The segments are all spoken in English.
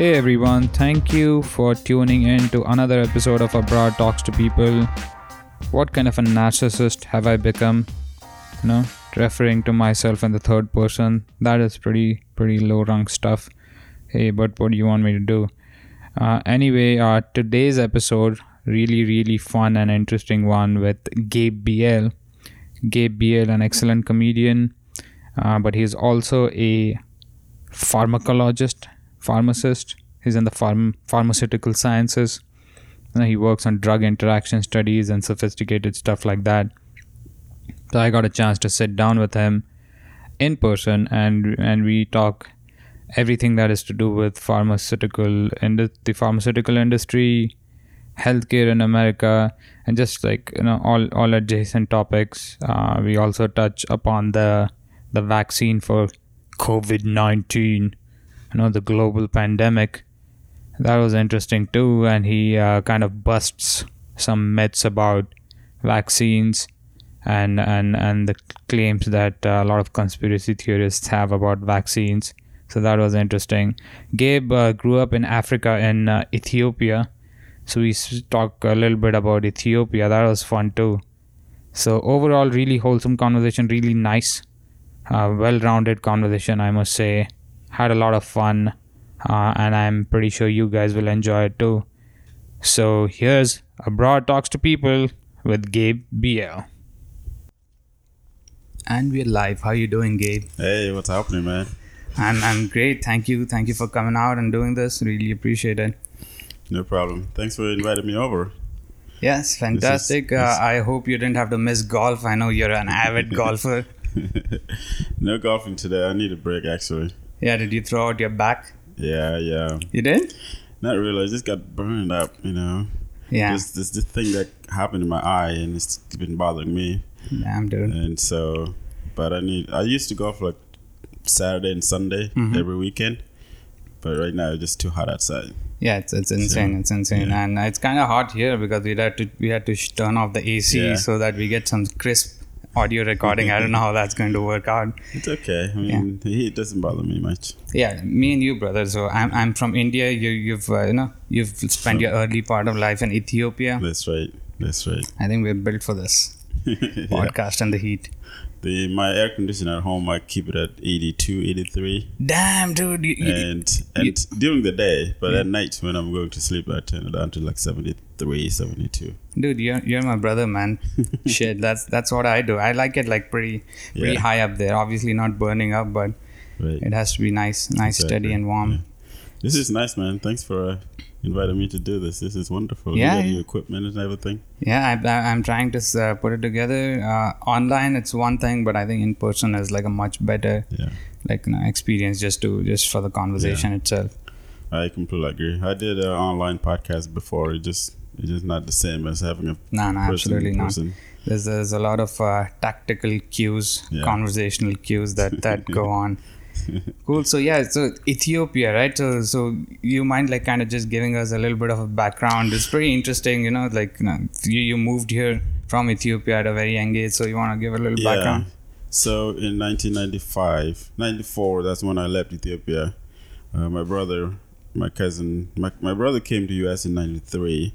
Hey everyone, thank you for tuning in to another episode of Abroad Talks to People. What kind of a narcissist have I become? Referring to myself in the third person. That is pretty low-rung stuff. Hey, but what do you want me to do? Anyway, today's episode, really fun and interesting one with Gabe Beyl. Gabe Beyl, an excellent comedian, but he's also a pharmacologist, pharmacist. He's in the pharmaceutical sciences. He works on drug interaction studies and sophisticated stuff like that. So I got a chance to sit down with him in person, and we talk everything that is to do with the pharmaceutical industry, healthcare in America, and just like all adjacent topics. We also touch upon the vaccine for COVID-19, the global pandemic. That was interesting too, and he kind of busts some myths about vaccines and the claims that a lot of conspiracy theorists have about vaccines. So that was interesting. Gabe grew up in Africa, in Ethiopia. So we talk a little bit about Ethiopia. That was fun too. So overall, really wholesome conversation, really nice, well-rounded conversation, I must say. Had a lot of fun, and I'm pretty sure you guys will enjoy it too. So here's Abroad Talks to People with Gabe Beyl. And we're live. How you doing, Gabe? Hey, what's happening, man? I'm great. Thank you for coming out and doing this. Really appreciate it. No problem. Thanks for inviting me over. Yes, fantastic. I hope you didn't have to miss golf. I know you're an avid golfer. No golfing today. I need a break, actually. Yeah, did you throw out your back? Yeah. You did? Not really. I just got burned up, Yeah. There's this thing that happened in my eye, and it's been bothering me. Damn, dude. And so, but I used to golf like Saturday and Sunday every weekend, but right now it's just too hot outside. Yeah, it's insane. So, it's insane, yeah. And it's kind of hot here because we had to turn off the AC so that we get some crisp audio recording. I don't know how that's going to work out. It's okay. I mean, it doesn't bother me much. Yeah, me and you, brother. So I'm from India. You've spent your early part of life in Ethiopia. That's right. I think we're built for this. Podcast and the heat. My air conditioner at home, I keep it at 82, 83. Damn, dude. And during the day, but at night when I'm going to sleep, I turn it down to like 73, 72. Dude, you're my brother, man. Shit, that's what I do. I like it like pretty high up there. Obviously not burning up, but it has to be nice, exactly. Steady and warm. Yeah. This is nice, man. Thanks for invited me to do this. This is wonderful. Yeah, you got your equipment and everything. Yeah, I'm trying to put it together. Online, it's one thing, but I think in person is like a much better experience just for the conversation itself. I completely agree. I did an online podcast before. It's just not the same as having a person in person. No, absolutely not. There's a lot of tactical cues, conversational cues that go on. Cool. So so Ethiopia, right? So you mind like kind of just giving us a little bit of a background? It's pretty interesting, you moved here from Ethiopia at a very young age, so you want to give a little background? So in 1994, that's when I left Ethiopia. My brother came to US in 93.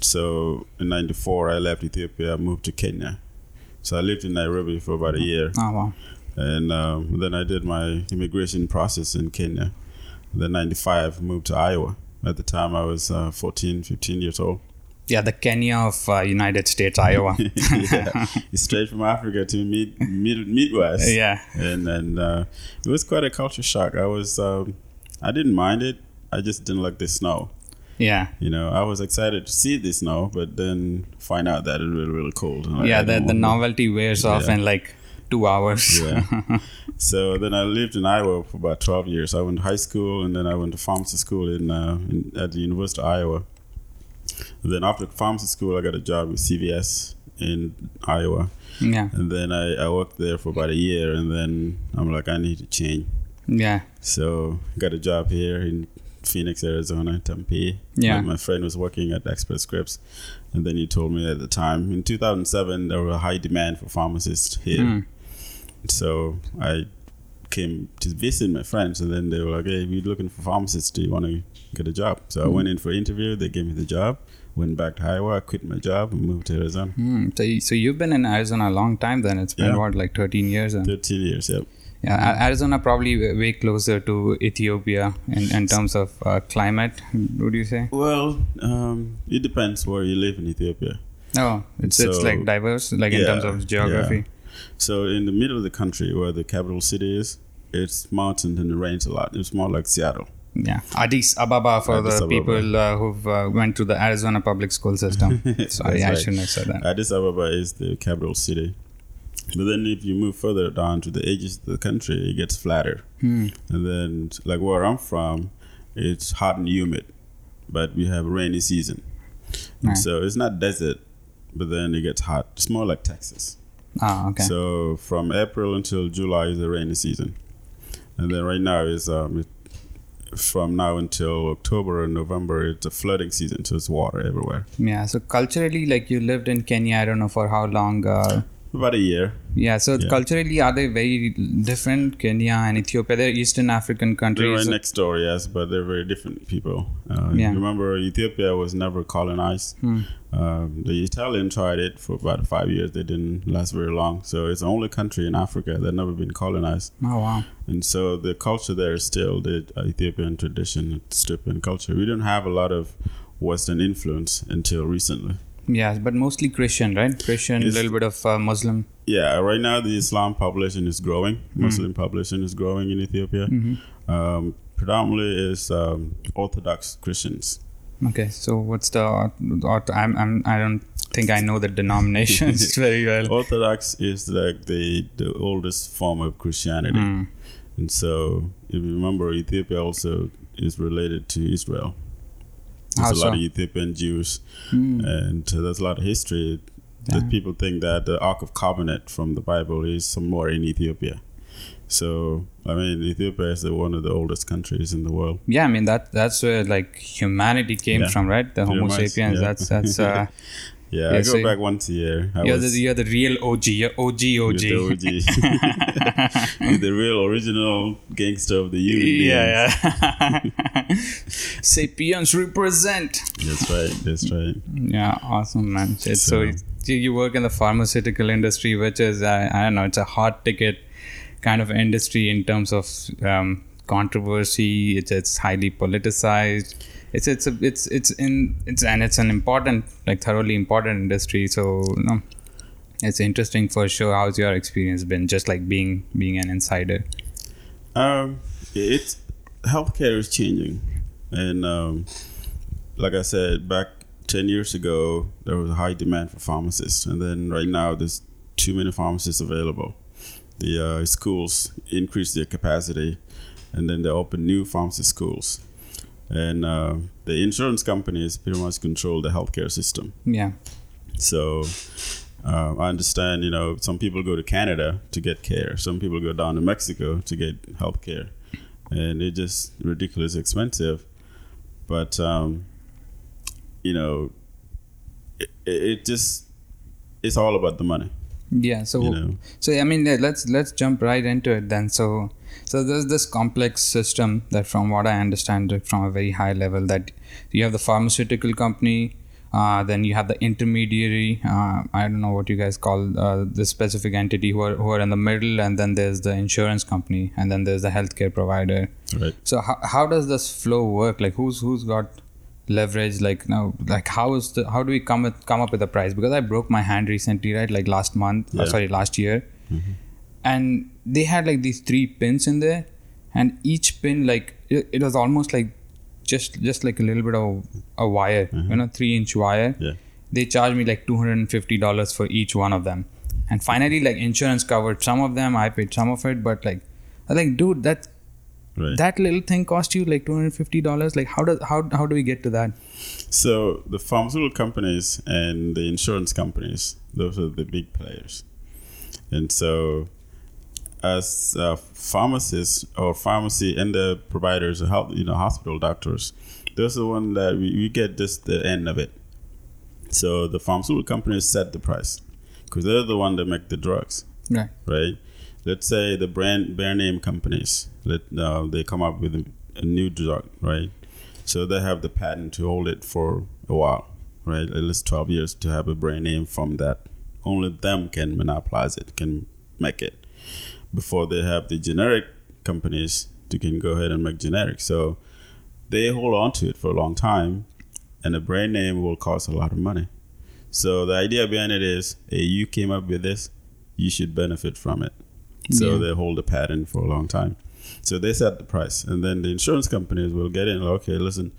So in 94, I left Ethiopia, I moved to Kenya. So I lived in Nairobi for about a year. Oh, wow. And then I did my immigration process in Kenya. Then 95, moved to Iowa. At the time, I was 14, 15 years old. Yeah, the Kenya of United States, Iowa. Yeah, straight from Africa to Midwest. Yeah. And it was quite a culture shock. I didn't mind it. I just didn't like the snow. Yeah. I was excited to see the snow, but then find out that it was really cold. Yeah, the novelty wears off and 2 hours. So then I lived in Iowa for about 12 years. I went to high school, and then I went to pharmacy school at the University of Iowa. And then after pharmacy school, I got a job with CVS in Iowa. Yeah. And then I worked there for about a year, and then I'm like, I need to change. Yeah. So I got a job here in Phoenix, Arizona, Tempe. Yeah. My friend was working at Express Scripts, and then he told me at the time, in 2007, there was a high demand for pharmacists here. So I came to visit my friends, and then they were like, hey, we're looking for pharmacists. Do you want to get a job? So I went in for an interview. They gave me the job. Went back to Iowa, quit my job, and moved to Arizona. So you've been in Arizona a long time then. It's been, what, like 13 years? 13 years, yeah. Yeah, Arizona probably way closer to Ethiopia in terms of climate, would you say? Well, it depends where you live in Ethiopia. Oh, it's like diverse, like in terms of geography. Yeah. So in the middle of the country where the capital city is, it's mountains and it rains a lot. It's more like Seattle. Yeah, Addis Ababa for the people who've went to the Arizona public school system. Sorry, I shouldn't have said that. Addis Ababa is the capital city. But then if you move further down to the edges of the country, it gets flatter. And then like where I'm from, it's hot and humid, but we have rainy season. And so it's not desert, but then it gets hot. It's more like Texas. Ah, okay. So from April until July is the rainy season. And then right now is from now until October and November, it's a flooding season, so it's water everywhere. Yeah, so culturally, like you lived in Kenya, I don't know for how long. About a year. Yeah, so culturally, are they very different, Kenya and Ethiopia? They're Eastern African countries. They were next door, yes, but they're very different people. Remember, Ethiopia was never colonized. The Italian tried it for about 5 years. They didn't last very long. So it's the only country in Africa that never been colonized. Oh, wow. And so the culture there is still the Ethiopian tradition, Ethiopian culture. We don't have a lot of Western influence until recently. Yeah, but mostly Christian, right? Christian, a little bit of Muslim. Yeah, right now the Islam population is growing. Muslim population is growing in Ethiopia. Predominantly is Orthodox Christians. Okay, so what's the... I don't think I know the denominations very well. Orthodox is like the oldest form of Christianity. And so, if you remember, Ethiopia also is related to Israel. There's a lot of Ethiopian Jews, and there's a lot of history that people think that the Ark of Covenant from the Bible is somewhere in Ethiopia. So, I mean, Ethiopia is one of the oldest countries in the world. Yeah, I mean, that's where, like, humanity came from, right? The Homo sapiens, that's... yeah, I go back once a year. You're the real OG. You're OG. You're the OG. You're the real original gangster of the U. Yeah. Sapiens represent. That's right. Yeah, awesome, man. So you work in the pharmaceutical industry, which is, I don't know, it's a hot ticket kind of industry in terms of controversy. It's highly politicized. It's an important, like, thoroughly important industry. So, you know, it's interesting for sure. How's your experience been? Just like being an insider. It's healthcare is changing, and like I said, back 10 years ago, there was a high demand for pharmacists, and then right now there's too many pharmacists available. The schools increase their capacity, and then they open new pharmacy schools. And the insurance companies pretty much control the healthcare system. Yeah. So I understand, you know, some people go to Canada to get care. Some people go down to Mexico to get healthcare. And it's just ridiculously expensive. But, you know, it's all about the money. Yeah. So, you know? So I mean, let's jump right into it then. So there's this complex system that, from what I understand from a very high level, that you have the pharmaceutical company, then you have the intermediary, I don't know what you guys call the specific entity who are in the middle, and then there's the insurance company, and then there's the healthcare provider. Right. So how does this flow work? Like who's got leverage? Like now, like how do we come up with a price? Because I broke my hand recently, right? Like last year. Mm-hmm. And they had like these 3 pins in there, and each pin, like it was almost like just like a little bit of a wire, you know, 3-inch wire. Yeah. They charged me like $250 for each one of them. And finally, like, insurance covered some of them. I paid some of it, but like, I was like, dude, that little thing cost you like $250. Like, how do we get to that? So the pharmaceutical companies and the insurance companies, those are the big players. And so, as pharmacists or pharmacy and the providers of health, you know, hospital doctors, those are the one that we get just the end of it. So the pharmaceutical companies set the price because they're the one that make the drugs. Right. let's say the brand name companies, they come up with a new drug, right? So they have the patent to hold it for a while, right? At least 12 years to have a brand name from that. Only them can monopolize it, can make it. Before they have the generic companies to can go ahead and make generic. So they hold on to it for a long time, and a brand name will cost a lot of money. So the idea behind it is, hey, you came up with this, you should benefit from it. So they hold the patent for a long time. So they set the price, and then the insurance companies will get in, okay, listen,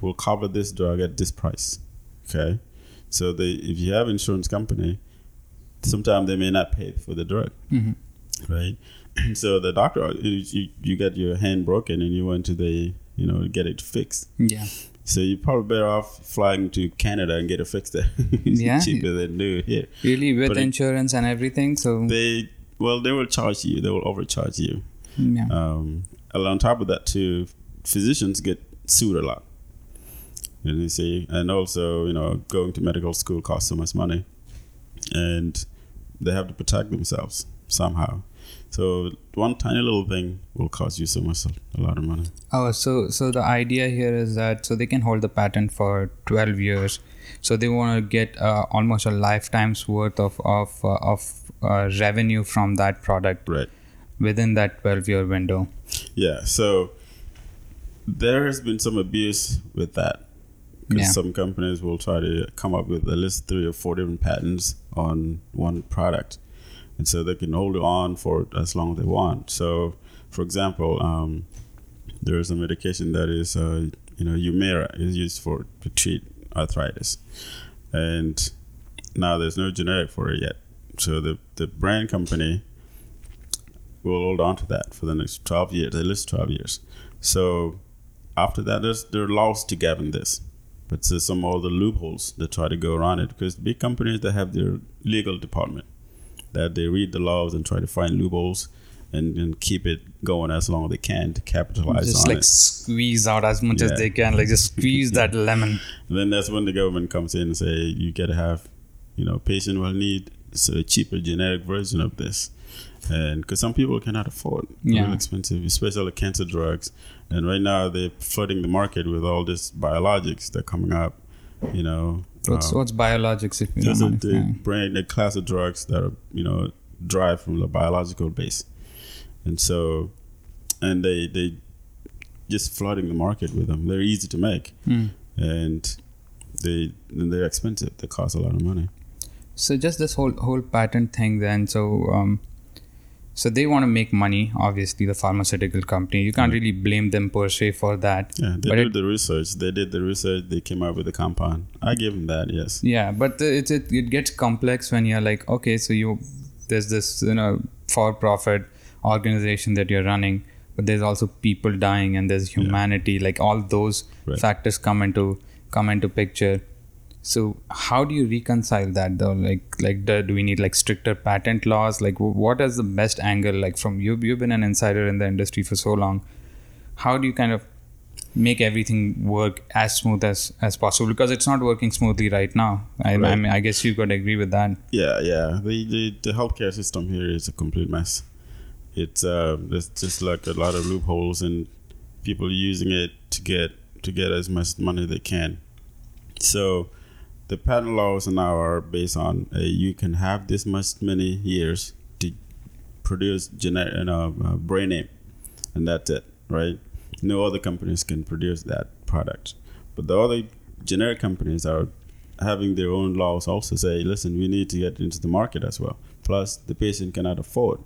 we'll cover this drug at this price, okay? So if you have insurance company, sometimes they may not pay for the drug, right? So the doctor, you got your hand broken and you went to the, get it fixed. Yeah. So you're probably better off flying to Canada and get it fixed there. It's cheaper than do here. Really, with insurance and everything, so... They will charge you. They will overcharge you. Yeah. And on top of that, too, physicians get sued a lot. And you see, and also, going to medical school costs so much money, and they have to protect themselves somehow. So one tiny little thing will cost you so much, a lot of money. Oh, so the idea here is that so they can hold the patent for 12 years. So they want to get almost a lifetime's worth of revenue from that product, right, within that 12-year window. Yeah. So there has been some abuse with that. Because some companies will try to come up with at least 3 or 4 different patents on one product. And so they can hold on for as long as they want. So, for example, there is a medication that is, Humira is used to treat arthritis. And now there's no generic for it yet. So the brand company will hold on to that for the next 12 years, at least 12 years. So after that, there are laws to govern this. But so some of the loopholes they try to go around it, because big companies, they have their legal department that they read the laws and try to find loopholes and keep it going as long as they can to capitalize on it. Just squeeze out as much as they can, just squeeze that lemon. And then that's when the government comes in and say, you gotta have, patient will need a cheaper generic version of this. And because some people cannot afford real expensive, especially cancer drugs. And right now they're flooding the market with all these biologics that are coming up, What's biologics? If you don't mind, the class of drugs that are, derived from the biological base. And so, and they just flooding the market with them. They're easy to make and they're expensive. They cost a lot of money. So just this whole patent thing then. So, so they want to make money, obviously, the pharmaceutical company. You can't really blame them per se for that. Yeah, They did the research. They came up with the compound. I give them that, yes. Yeah, but it gets complex when you're like, okay, so there's this for-profit organization that you're running, but there's also people dying and there's humanity. Yeah. Like all those factors come into picture. So how do you reconcile that though? Like do we need stricter patent laws? Like what is the best angle? Like from you've been an insider in the industry for so long. How do you kind of make everything work as smooth as possible? Because it's not working smoothly right now. Right. I mean, I guess you could agree with that. Yeah. The healthcare system here is a complete mess. It's there's just like a lot of loopholes and people using it to get as much money they can. So. The patent laws now are based on you can have this much many years to produce generic brand name, and that's it, right? No other companies can produce that product. But the other generic companies are having their own laws also say, listen, we need to get into the market as well. Plus, the patient cannot afford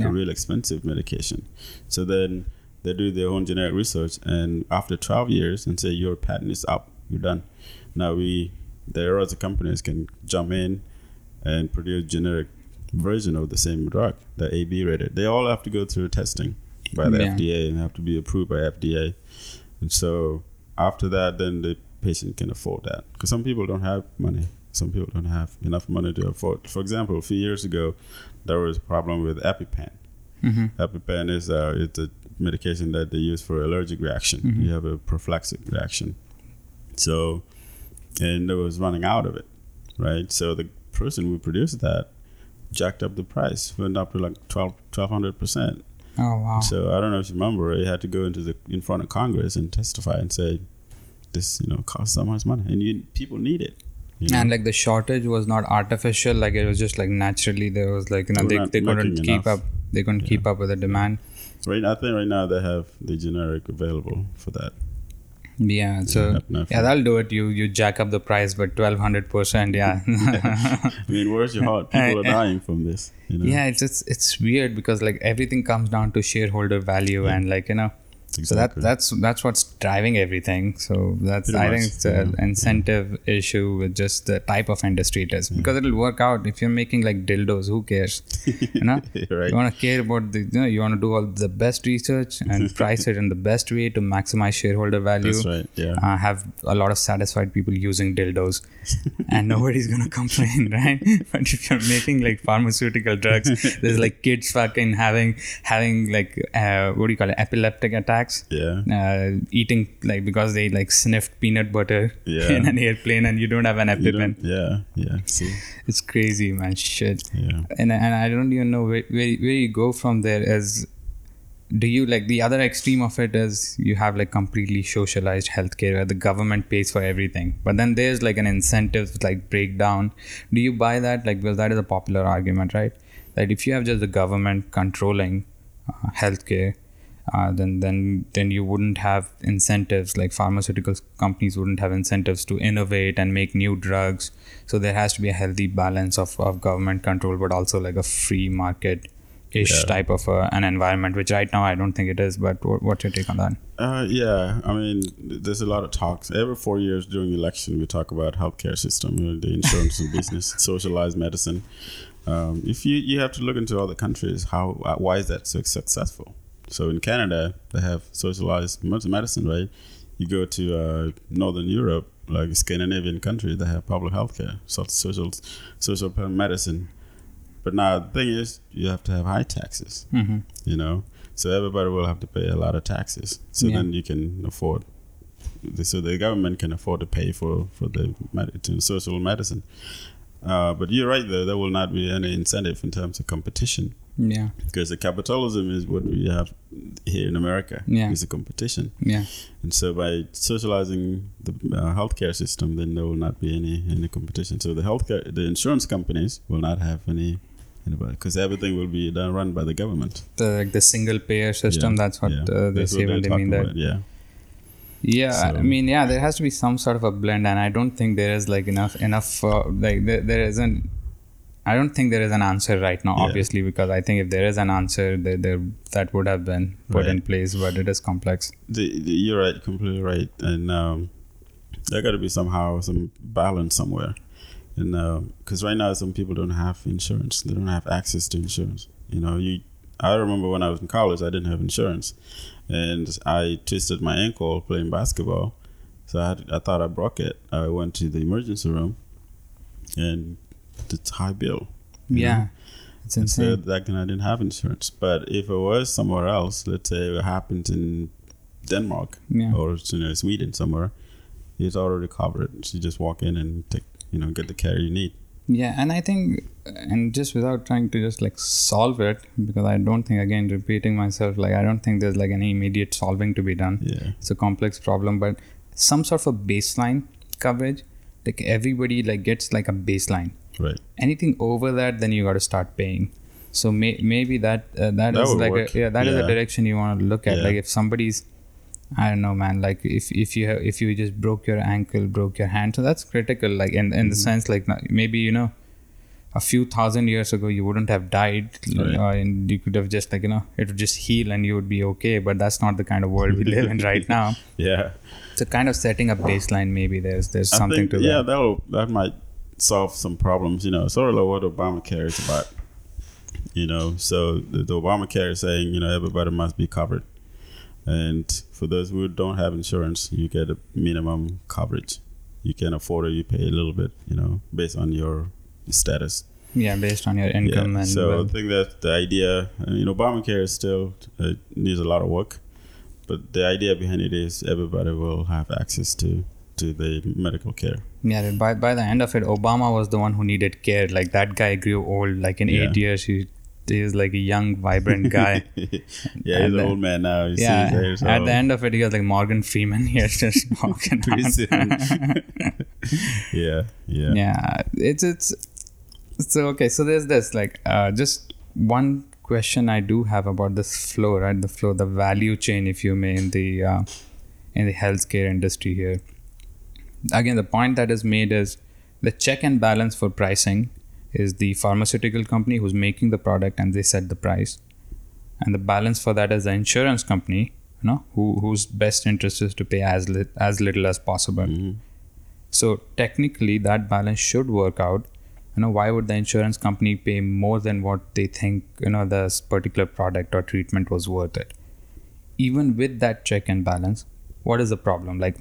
a real expensive medication. So then they do their own generic research, and after 12 years, and say your patent is up, you're done. Now there are other companies can jump in and produce generic version of the same drug, the AB rated. They all have to go through testing by the FDA and have to be approved by FDA. And so after that, then the patient can afford that. Because some people don't have money. Some people don't have enough money to afford. For example, a few years ago, there was a problem with Epipen. Mm-hmm. Epipen is it's a medication that they use for allergic reaction. Mm-hmm. You have a prophylactic reaction. So... and it was running out of it, right? So the person who produced that jacked up the price, went up to like 1,200%. Oh, wow. So I don't know if you remember, you had to go into in front of Congress and testify and say, this, costs so much money, and people need it. And the shortage was not artificial, it was just naturally there was they couldn't keep up. They couldn't keep up with the demand. I think right now they have the generic available for that. Yeah, so that'll do it. You jack up the price by 1,200%. Yeah. Where's your heart? People are dying from this. Yeah, it's weird because everything comes down to shareholder value and Exactly. So that's what's driving everything. So that's I think it's an incentive issue with just the type of industry it is, because it'll work out. If you're making dildos, who cares? Right. You want to care about you want to do all the best research and price it in the best way to maximize shareholder value. That's right. Yeah. Have a lot of satisfied people using dildos, and nobody's gonna complain, right? But if you're making pharmaceutical drugs, there's kids fucking having epileptic attacks. Eating because they sniffed peanut butter in an airplane, and you don't have an Epipen. See, it's crazy, man. Shit. Yeah. And I don't even know where you go from there. As do you the other extreme of it is you have completely socialized healthcare where the government pays for everything, but then there's an incentive breakdown. Do you buy that? Well, that is a popular argument, right? That if you have just the government controlling healthcare. Then you wouldn't have incentives, pharmaceutical companies wouldn't have incentives to innovate and make new drugs. So there has to be a healthy balance of government control, but also a free market-ish type of an environment, which right now I don't think it is. But what's your take on that? There's a lot of talks. Every 4 years during the election, we talk about healthcare system, the insurance and business, socialized medicine. If you have to look into other countries, why is that so successful? So in Canada, they have socialized medicine, right? You go to Northern Europe, Scandinavian country, they have public healthcare, social medicine. But now the thing is, you have to have high taxes, so everybody will have to pay a lot of taxes. So then you can afford, so the government can afford to pay for the social medicine. But you're right, though, there will not be any incentive in terms of competition. Yeah, because the capitalism is what we have here in America. Yeah, it's a competition. Yeah, and so by socializing the healthcare system, then there will not be any competition. So the insurance companies will not have anybody, because everything will be run by the government. The single payer system. Yeah. That's what they say when they mean that. About, yeah. Yeah, so. There has to be some sort of a blend, and I don't think there is enough. There isn't. I don't think there is an answer right now, obviously, because I think if there is an answer, that would have been put in place, but it is complex. You're right, completely right. And there got to be somehow some balance somewhere. And because right now, some people don't have insurance. They don't have access to insurance. I remember when I was in college, I didn't have insurance. And I twisted my ankle playing basketball. So I thought I broke it. I went to the emergency room and... It's high bill. Yeah, it's insane. So I didn't have insurance. But if it was somewhere else, let's say it happened in Denmark or Sweden somewhere, it's already covered. So you just walk in and take, get the care you need. Yeah, and I think, and just without trying to just solve it, because I don't think, again, repeating myself, I don't think there's any immediate solving to be done. Yeah, it's a complex problem, but some sort of baseline coverage. Everybody gets a baseline. Right. Anything over that, then you got to start paying. So maybe that is is a direction you want to look at. Yeah. If somebody's, I don't know, man. If you just broke your ankle, broke your hand, so that's critical. In the sense, maybe a few thousand years ago you wouldn't have died, and you could have just it would just heal and you would be okay. But that's not the kind of world we live in right now. Yeah. So kind of setting a baseline, maybe there's something to that. Yeah, that might solve some problems, sort of like what Obamacare is about, so the Obamacare is saying, everybody must be covered. And for those who don't have insurance, you get a minimum coverage. You can afford it, you pay a little bit, based on your status. Yeah, based on your income. Yeah. And so I think that the idea, Obamacare is still needs a lot of work, but the idea behind it is everybody will have access to to the medical care. Yeah, by the end of it, Obama was the one who needed care. Like, that guy grew old. Like, in 8 years, he was like a young, vibrant guy. He's an old man now. He's at the end of it, he was like Morgan Freeman here, just walking around. So, okay, so there's this, like, just one question I do have about this flow, right? The flow, the value chain, if you may, in the healthcare industry here. Again, the point that is made is the check and balance for pricing is the pharmaceutical company who's making the product and they set the price. And the balance for that is the insurance company, you know, whose best interest is to pay as little as possible. Mm-hmm. So technically that balance should work out. You know, why would the insurance company pay more than what they think, you know, this particular product or treatment was worth it? Even with that check and balance, what is the problem? Like,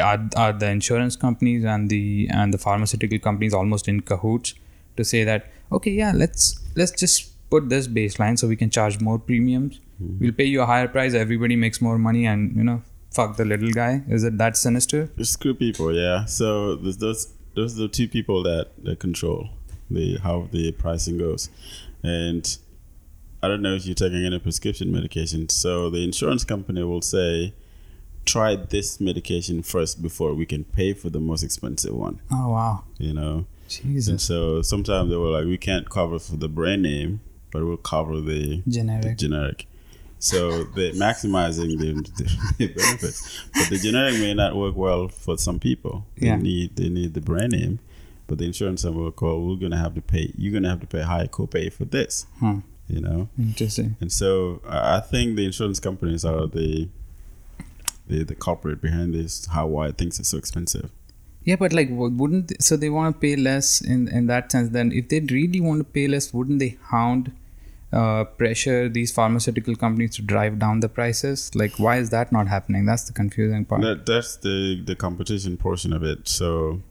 are the insurance companies and the pharmaceutical companies almost in cahoots to say that, okay, yeah, let's just put this baseline so we can charge more premiums. Mm-hmm. We'll pay you a higher price. Everybody makes more money, and, you know, fuck the little guy. Is it that sinister? Screw people, yeah. So those are the two people that control how the pricing goes. And I don't know if you're taking any prescription medication. So the insurance company will say, try this medication first before we can pay for the most expensive one. Oh, wow. You know? Jesus. And so sometimes they were like, we can't cover for the brand name, but we'll cover the generic. So they're maximizing the benefits. But the generic may not work well for some people. They need the brand name, but the insurance company will call, you're going to have to pay high copay for this. Huh. You know? Interesting. And so I think the insurance companies are the culprit behind this, why things are so expensive. Yeah, but like, they want to pay less in that sense. Then if they really want to pay less, wouldn't they hound, pressure these pharmaceutical companies to drive down the prices? Like, why is that not happening? That's the confusing part. That's the competition portion of it. So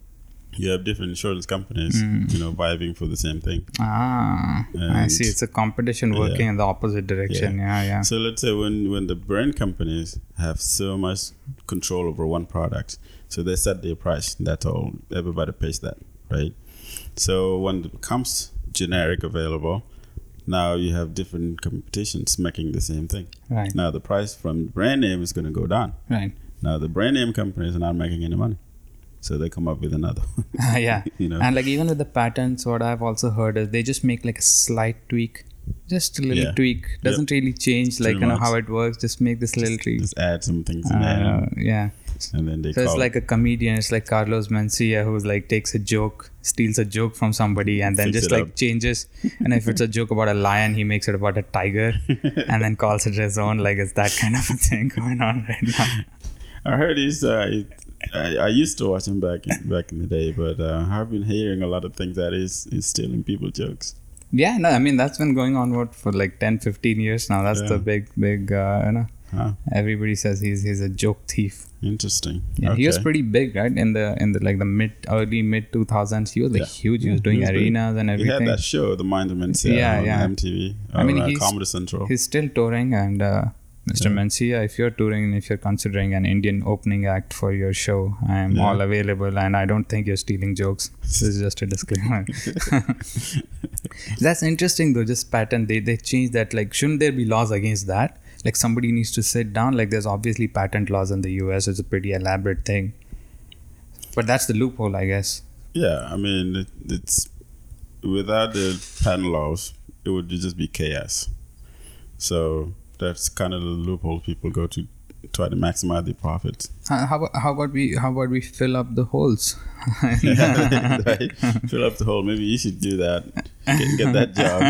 you have different insurance companies, you know, vying for the same thing. I see. It's a competition working in the opposite direction. Yeah. So let's say when the brand companies have so much control over one product, so they set their price. That's all. Everybody pays that, right? So when it becomes generic available, now you have different competitions making the same thing. Right. Now the price from brand name is going to go down. Right. Now the brand name companies are not making any money. So they come up with another one. You know? And like, even with the patents, what I've also heard is they just make like a slight tweak, just a little tweak. Doesn't really change, like, you know, how it works. Just make this little tweak. Just add some things in there. Yeah. And then they it's like a comedian. It's like Carlos Mencia, who's like steals a joke from somebody and then just like changes. And if it's a joke about a lion, he makes it about a tiger and then calls it his own. Like, it's that kind of a thing going on right now. I heard he's... I used to watch him back in the day, but I've been hearing a lot of things that is stealing people jokes. Yeah, no, I mean, that's been going on for like 10-15 years now. That's the big you know, everybody says he's a joke thief. Interesting. Yeah, okay. He was pretty big, right? In the like the early mid 2000s, he was like huge. He was doing arenas and everything. He had that show, The Mind of Mencia, on MTV. I mean, Comedy Central. He's still touring and. Mr. Mencia, if you're touring and if you're considering an Indian opening act for your show, I am all available, and I don't think you're stealing jokes. This is just a disclaimer. That's interesting though, just patent. They change that. Like, shouldn't there be laws against that? Like, somebody needs to sit down. Like, there's obviously patent laws in the US. It's a pretty elaborate thing. But that's the loophole, I guess. Yeah, I mean, it's without the patent laws, it would just be chaos. So... that's kind of the loophole people go to try to maximize their profits. How about we fill up the holes? Right? Fill up the hole. Maybe you should do that. Get that job.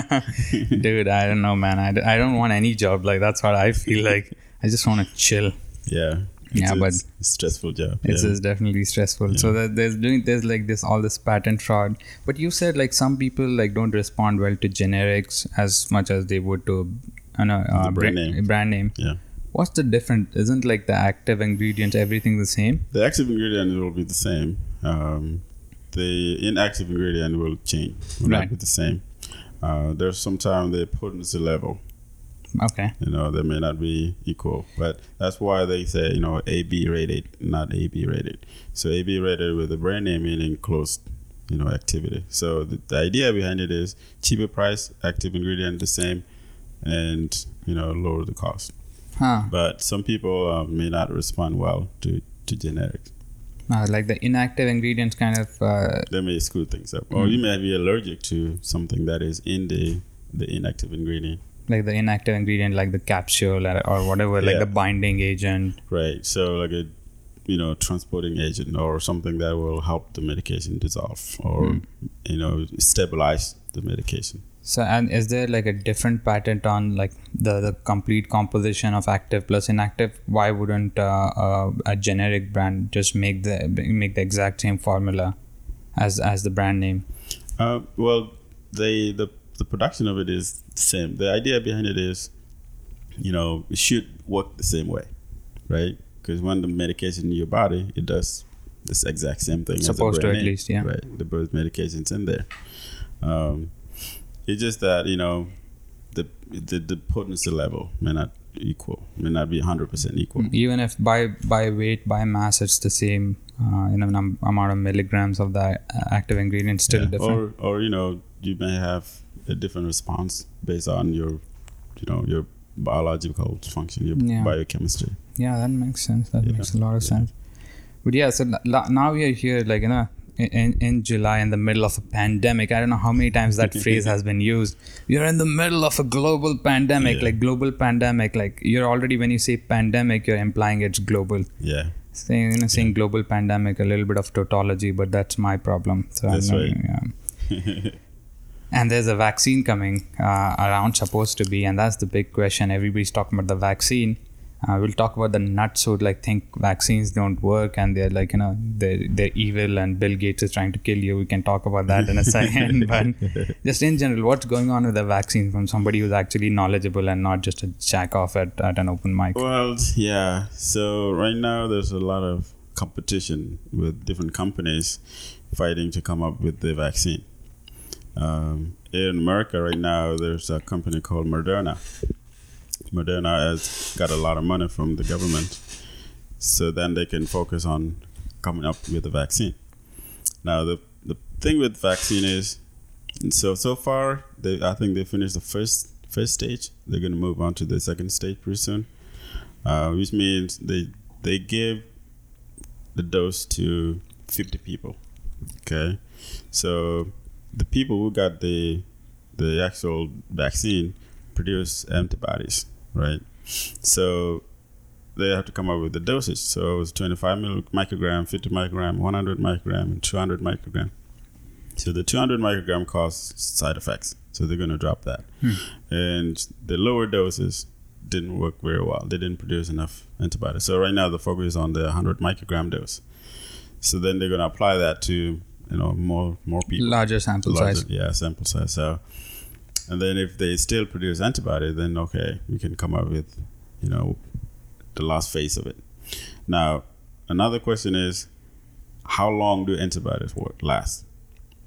Dude, I don't know, man. I don't want any job. Like, that's what I feel like. I just want to chill. Yeah. It's a stressful job. It is definitely stressful. Yeah. So that there's like this, all this patent fraud. But you said like some people like don't respond well to generics as much as they would to brand name. Yeah. What's the difference? Isn't like the active ingredient everything the same? The active ingredient will be the same. The inactive ingredient will change. Will not be the same. There's sometimes the potency level Okay. You know, they may not be equal, but that's why they say, you know, AB rated, not AB rated. So AB rated with the brand name meaning closed, you know, activity. So the idea behind it is cheaper price, active ingredient the same, and, you know, lower the cost. Huh. But some people may not respond well to generics. Like the inactive ingredients kind of... They may screw things up. Or you may be allergic to something that is in the inactive ingredient. Like the inactive ingredient, like the capsule or whatever, like the binding agent. Right. So like a, you know, transporting agent or something that will help the medication dissolve or, you know, stabilize the medication. So, and is there like a different patent on like the complete composition of active plus inactive? Why wouldn't a generic brand just make the exact same formula as the brand name? Well, the production of it is the same. The idea behind it is, you know, it should work the same way, right? Because when the medication in your body, it does this exact same thing. It's supposed to, at least, yeah. Right, the birth medication's in there. It's just that, you know, the potency level may not be 100% equal. Even if by weight, by mass, it's the same, you know, amount of milligrams of the active ingredient, still different. Or, you know, you may have a different response based on your biological function, your biochemistry. Yeah, that makes sense. That makes a lot of sense. But yeah, so now we are here, like, you know, in July, in the middle of a pandemic. I don't know how many times that phrase has been used. You're in the middle of a global pandemic, like global pandemic. Like, you're already, when you say pandemic, you're implying it's global. Yeah. Saying, you know, global pandemic, a little bit of tautology, but that's my problem. So that's right. Yeah. And there's a vaccine coming around, supposed to be, and that's the big question. Everybody's talking about the vaccine. We'll talk about the nuts who like think vaccines don't work and they're like, you know, they're evil and Bill Gates is trying to kill you. We can talk about that in a second. But just in general, what's going on with the vaccine from somebody who's actually knowledgeable and not just a jack off at an open mic? Well, yeah. So right now there's a lot of competition with different companies fighting to come up with the vaccine. In America right now, there's a company called Moderna. Moderna has got a lot of money from the government, so then they can focus on coming up with a vaccine. Now, the thing with vaccine is, so far, I think they finished the first stage. They're going to move on to the second stage pretty soon, which means they give the dose to 50 people, okay? So the people who got the actual vaccine produce antibodies, right? So they have to come up with the dosage. So it was 25 microgram, 50 microgram, 100 microgram, and 200 microgram. So the 200 microgram caused side effects. So they're going to drop that. And the lower doses didn't work very well. They didn't produce enough antibodies. So right now the focus is on the 100 microgram dose. So then they're going to apply that to, you know, more people. Larger sample size. Yeah, sample size. So. And then if they still produce antibody, then okay, we can come up with, you know, the last phase of it. Now, another question is, how long do antibodies last?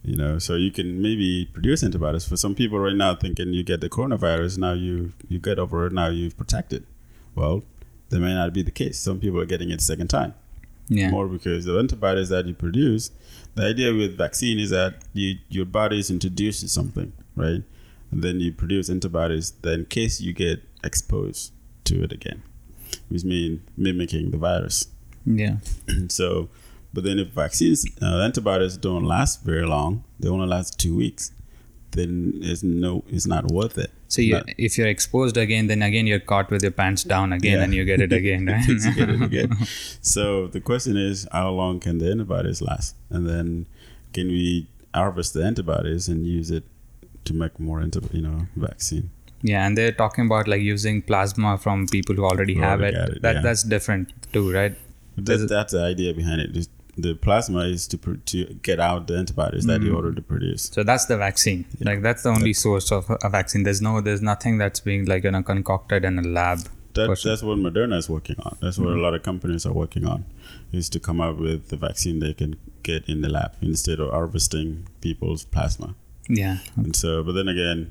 You know, so you can maybe produce antibodies. For some people right now thinking you get the coronavirus, now you get over it, now you've protected. Well, that may not be the case. Some people are getting it second time. Yeah. More because the antibodies that you produce, the idea with vaccine is that your body is introduced to something, right? And then you produce antibodies that in case you get exposed to it again, which means mimicking the virus. Yeah. So, but then if vaccines, antibodies don't last very long, they only last 2 weeks, then it's not worth it. So if you're exposed again, then again you're caught with your pants down again and you get it again. Right? You get it again. So the question is, how long can the antibodies last? And then can we harvest the antibodies and use it to make more vaccine. Yeah, and they're talking about like using plasma from people who already have it. That's different too, right? That's the idea behind it. The plasma is to get out the antibodies that you already produce. So that's the vaccine. Yeah. Like that's the only source of a vaccine. There's nothing that's being like, you know, concocted in a lab. That's what Moderna is working on. That's what a lot of companies are working on, is to come up with the vaccine they can get in the lab instead of harvesting people's plasma. Yeah. And so, but then again,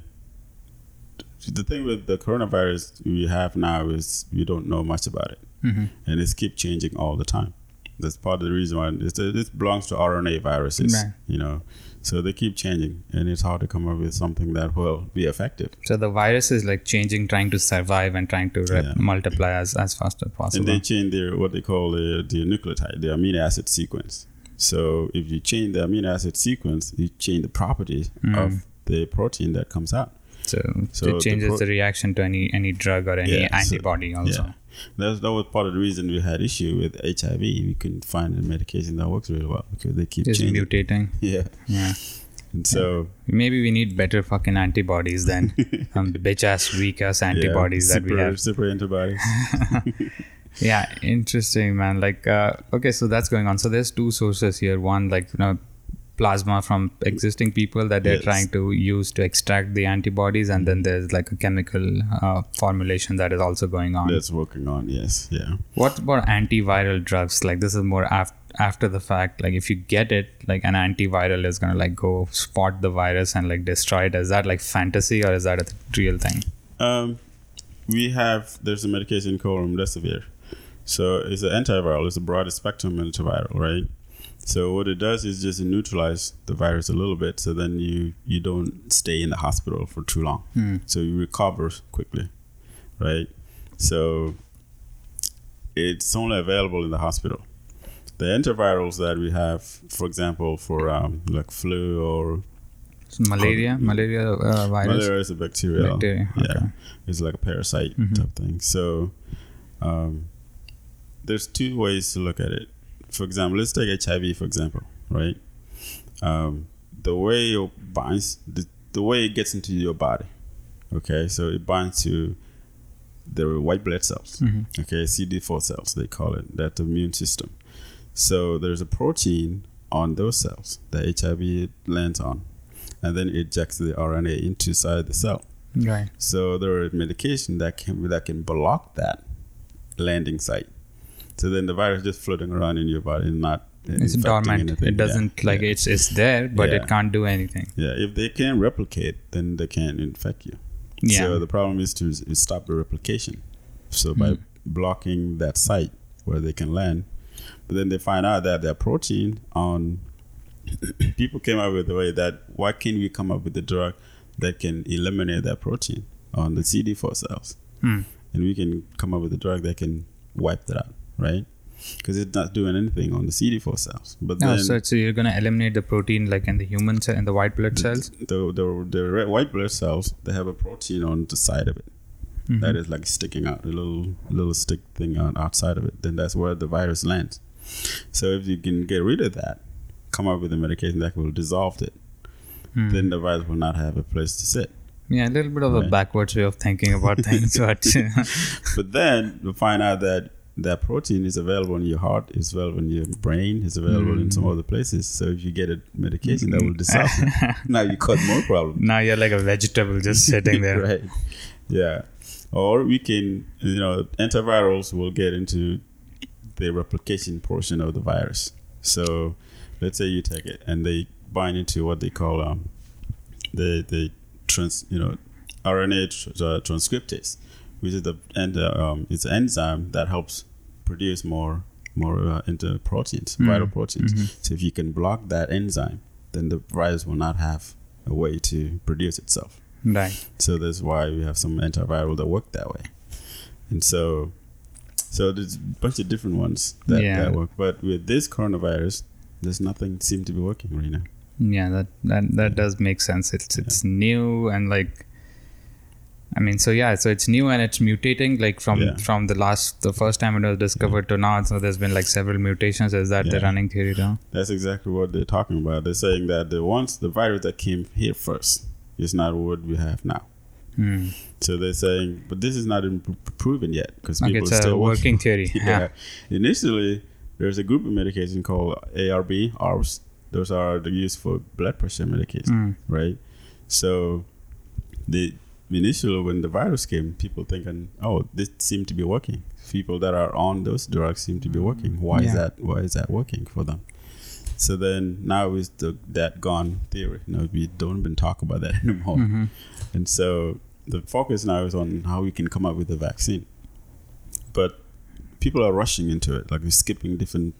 the thing with the coronavirus we have now is we don't know much about it. Mm-hmm. And it's keep changing all the time. That's part of the reason why this belongs to RNA viruses, right. You know. So they keep changing, and it's hard to come up with something that will be effective. So the virus is like changing, trying to survive and trying to multiply as fast as possible. And they change their, what they call the nucleotide, the amino acid sequence. So if you change the amino acid sequence, you change the properties of the protein that comes out. So it changes the reaction to any drug or any antibody also. Yeah. That was part of the reason we had issue with HIV. We couldn't find a medication that works really well because they keep just changing. Mutating. Yeah. Yeah. And so maybe we need better fucking antibodies than the bitch ass weak ass antibodies that we have. Super antibodies. Yeah, interesting, man. Like okay, so that's going on. So there's two sources here. One, like, you know, plasma from existing people that they're trying to use to extract the antibodies, and then there's like a chemical formulation that is also going on. That's working on, yes, yeah. What about antiviral drugs? Like, this is more after the fact. Like, if you get it, like an antiviral is gonna like go spot the virus and like destroy it. Is that like fantasy or is that a real thing? There's a medication called remdesivir. So it's an antiviral. It's a broad spectrum antiviral, right? So what it does is just neutralize the virus a little bit, so then you don't stay in the hospital for too long. So you recover quickly, right? So it's only available in the hospital. The antivirals that we have, for example, for like flu or malaria virus. Malaria is a bacteria. Yeah, okay. It's like a parasite type thing. So there's two ways to look at it. For example, let's take HIV, for example, right? The way it binds, the way it gets into your body, okay? So it binds to the white blood cells, okay? CD4 cells, they call it. That's the immune system. So there's a protein on those cells that HIV lands on, and then it ejects the RNA inside the cell. Right. So there are medications that can block that landing site. So then the virus just floating around in your body and not it's dormant. Anything. It doesn't it's there, but it can't do anything. Yeah, if they can replicate, then they can infect you. Yeah. So the problem is to stop the replication. So by blocking that site where they can land, but then they find out that their protein on people came up with the way that why can't we come up with a drug that can eliminate that protein on the CD4 cells, and we can come up with a drug that can wipe that out. Right, because it's not doing anything on the CD4 cells. But so you're gonna eliminate the protein like in the human cell, in the white blood cells. The white blood cells, they have a protein on the side of it that is like sticking out, a little stick thing on outside of it. Then that's where the virus lands. So if you can get rid of that, come up with a medication that will dissolve it, then the virus will not have a place to sit. Yeah, a little bit of a backwards way of thinking about things, but then we find out that. That protein is available in your heart, it's available in your brain, it's available in some other places. So if you get a medication that will dissolve it, now you cause more problems. Now you're like a vegetable just sitting there. Right. Yeah. Or we can, you know, antivirals will get into the replication portion of the virus. So let's say you take it and they bind into what they call the RNA transcriptase. Which is it's an enzyme that helps produce more proteins, viral proteins. So if you can block that enzyme, then the virus will not have a way to produce itself. Right. So that's why we have some antiviral that work that way. And so there's a bunch of different ones that work. But with this coronavirus, there's nothing seems to be working right now. Yeah, that does make sense. It's new and like. I mean, so it's new and it's mutating like from the first time it was discovered to now. So there's been like several mutations. Is that the running theory now? That's exactly what they're talking about. They're saying that the virus that came here first is not what we have now. So they're saying, but this is not proven yet because people are still working theory. Yeah. Initially, there's a group of medication called ARBs. Those are used for blood pressure medication, right? So initially, when the virus came, people thinking, oh, this seemed to be working. People that are on those drugs seem to be working. Why is that working for them? So then now is that gone theory. You know, we don't even talk about that anymore. And so the focus now is on how we can come up with a vaccine. But people are rushing into it, like we're skipping different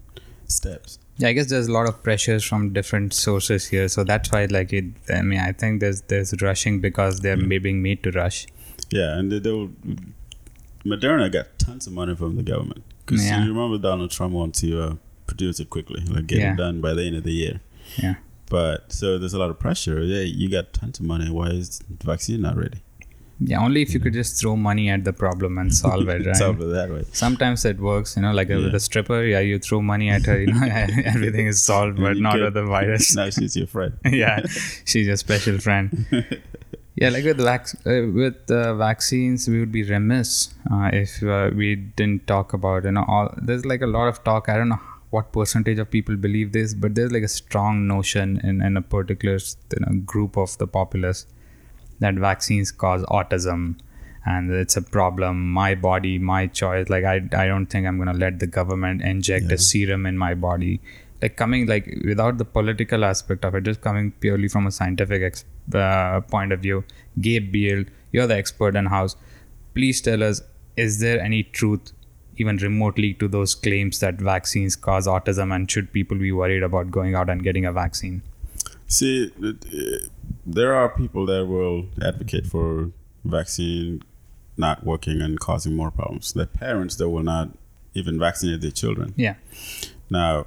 steps. Yeah, I guess there's a lot of pressures from different sources here. So that's why, like, it, I mean, I think there's rushing because they're being made to rush. Yeah, and Moderna got tons of money from the government. Because you remember Donald Trump wants to produce it quickly, like get it done by the end of the year. Yeah. But so there's a lot of pressure. Yeah, you got tons of money. Why is the vaccine not ready? Yeah, only if you could just throw money at the problem and solve it, right? Solve it that way. Sometimes it works, you know, like with a stripper, you throw money at her, you know, everything is solved, but not with the virus. Now she's your friend. Yeah, she's your special friend. Yeah, like with vaccines, we would be remiss if we didn't talk about, you know, there's like a lot of talk. I don't know what percentage of people believe this, but there's like a strong notion in a particular group of the populace that vaccines cause autism and it's a problem. My body, my choice. Like, I don't think I'm going to let the government inject a serum in my body. Like, coming like without the political aspect of it, just coming purely from a scientific point of view. Gabe Beyl, you're the expert in house. Please tell us, is there any truth even remotely to those claims that vaccines cause autism, and should people be worried about going out and getting a vaccine? See, there are people that will advocate for vaccine not working and causing more problems. There are parents that will not even vaccinate their children. Yeah. Now,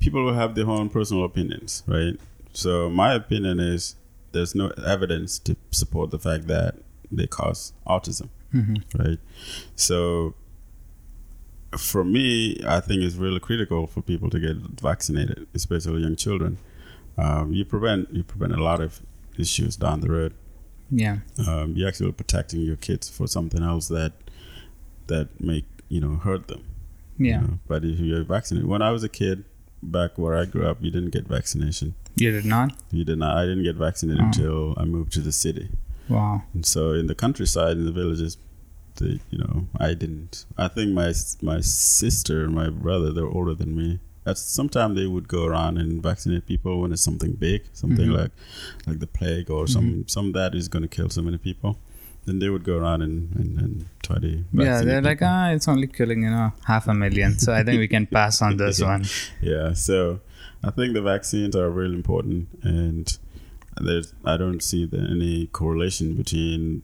people will have their own personal opinions, right? So my opinion is there's no evidence to support the fact that they cause autism, right? So for me, I think it's really critical for people to get vaccinated, especially young children. You prevent a lot of issues down the road. Yeah. You're actually protecting your kids for something else that may, you know, hurt them. Yeah. You know? But if you're vaccinated, when I was a kid, back where I grew up, you didn't get vaccination. You did not? You did not. I didn't get vaccinated until I moved to the city. Wow. And so in the countryside, in the villages, I didn't. I think my sister and my brother, they're older than me. Sometimes they would go around and vaccinate people when it's something big, something like the plague or some that is going to kill so many people. Then they would go around and try to vaccinate they're people. Like, it's only killing, 500,000. So I think we can pass on this one. Yeah, so I think the vaccines are really important. And I don't see any correlation between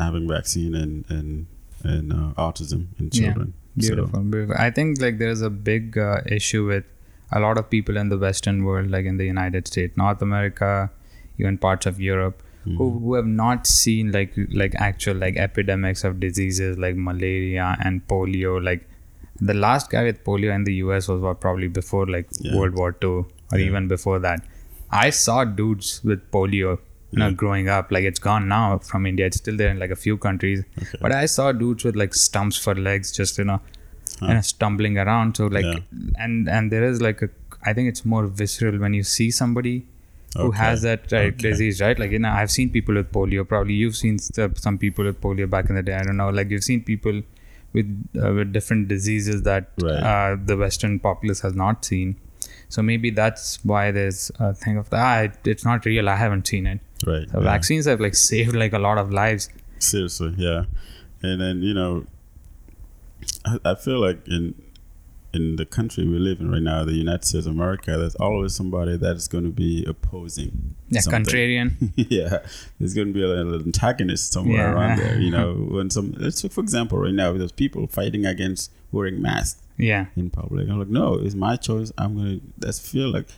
having vaccine and autism in children. Yeah. Beautiful. I think like there's a big issue with a lot of people in the Western world, like in the United States, North America, even parts of Europe, who have not seen like actual like epidemics of diseases like malaria and polio. Like the last guy with polio in the US was probably before like World War II or even before that. I saw dudes with polio. Growing up, like it's gone now from India. It's still there in like a few countries. Okay. But I saw dudes with like stumps for legs, just stumbling around. So like, and there is like I think it's more visceral when you see somebody who has that disease, right? Like I've seen people with polio. Probably you've seen some people with polio back in the day. I don't know. Like you've seen people with different diseases that the Western populace has not seen. So maybe that's why there's a thing of that. It's not real. I haven't seen it. Right. So vaccines have like saved like a lot of lives. Seriously, yeah. And then I feel like in the country we live in right now, the United States of America, there's always somebody that is going to be opposing. Yeah, something. Contrarian. Yeah, there's going to be an antagonist somewhere around there. When let's take for example right now, there's people fighting against wearing masks. Yeah, in public. I'm like, no, it's my choice. I'm gonna. That's feel like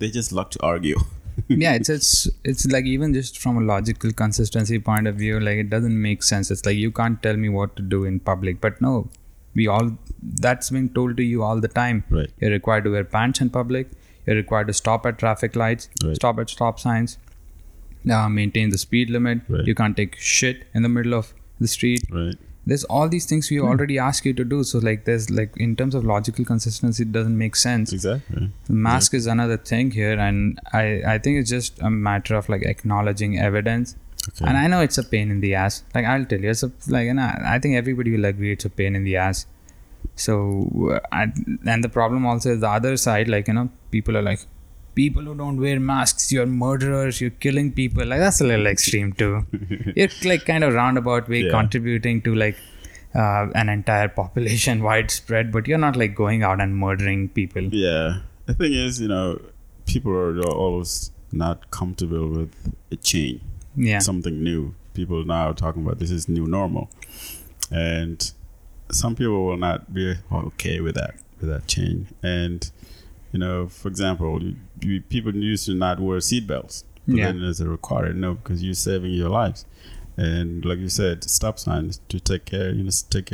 they just love to argue. Yeah, it's like even just from a logical consistency point of view, like it doesn't make sense. It's like you can't tell me what to do in public. But no, that's being told to you all the time. Right. You're required to wear pants in public. You're required to stop at traffic lights. Right. Stop at stop signs. Maintain the speed limit. Right. You can't take shit in the middle of the street. Right. There's all these things we already asked you to do. So like there's like in terms of logical consistency, it doesn't make sense. Exactly. The mask is another thing here. And I think it's just a matter of like acknowledging evidence. Okay. And I know it's a pain in the ass. Like I'll tell you, I think everybody will agree it's a pain in the ass. So, and the problem also is the other side, like, people are like, people who don't wear masks, you're murderers, you're killing people. Like, that's a little extreme too. You're like kind of roundabout way contributing to like an entire population widespread, but you're not like going out and murdering people. Yeah. The thing is, you know, people are always not comfortable with a change. Yeah. Something new. People now are talking about this is new normal. And some people will not be okay with that change. And, you know, for example, people used to not wear seatbelts. But then it's a required, no, because you're saving your lives. And like you said, stop signs to take care, you know, take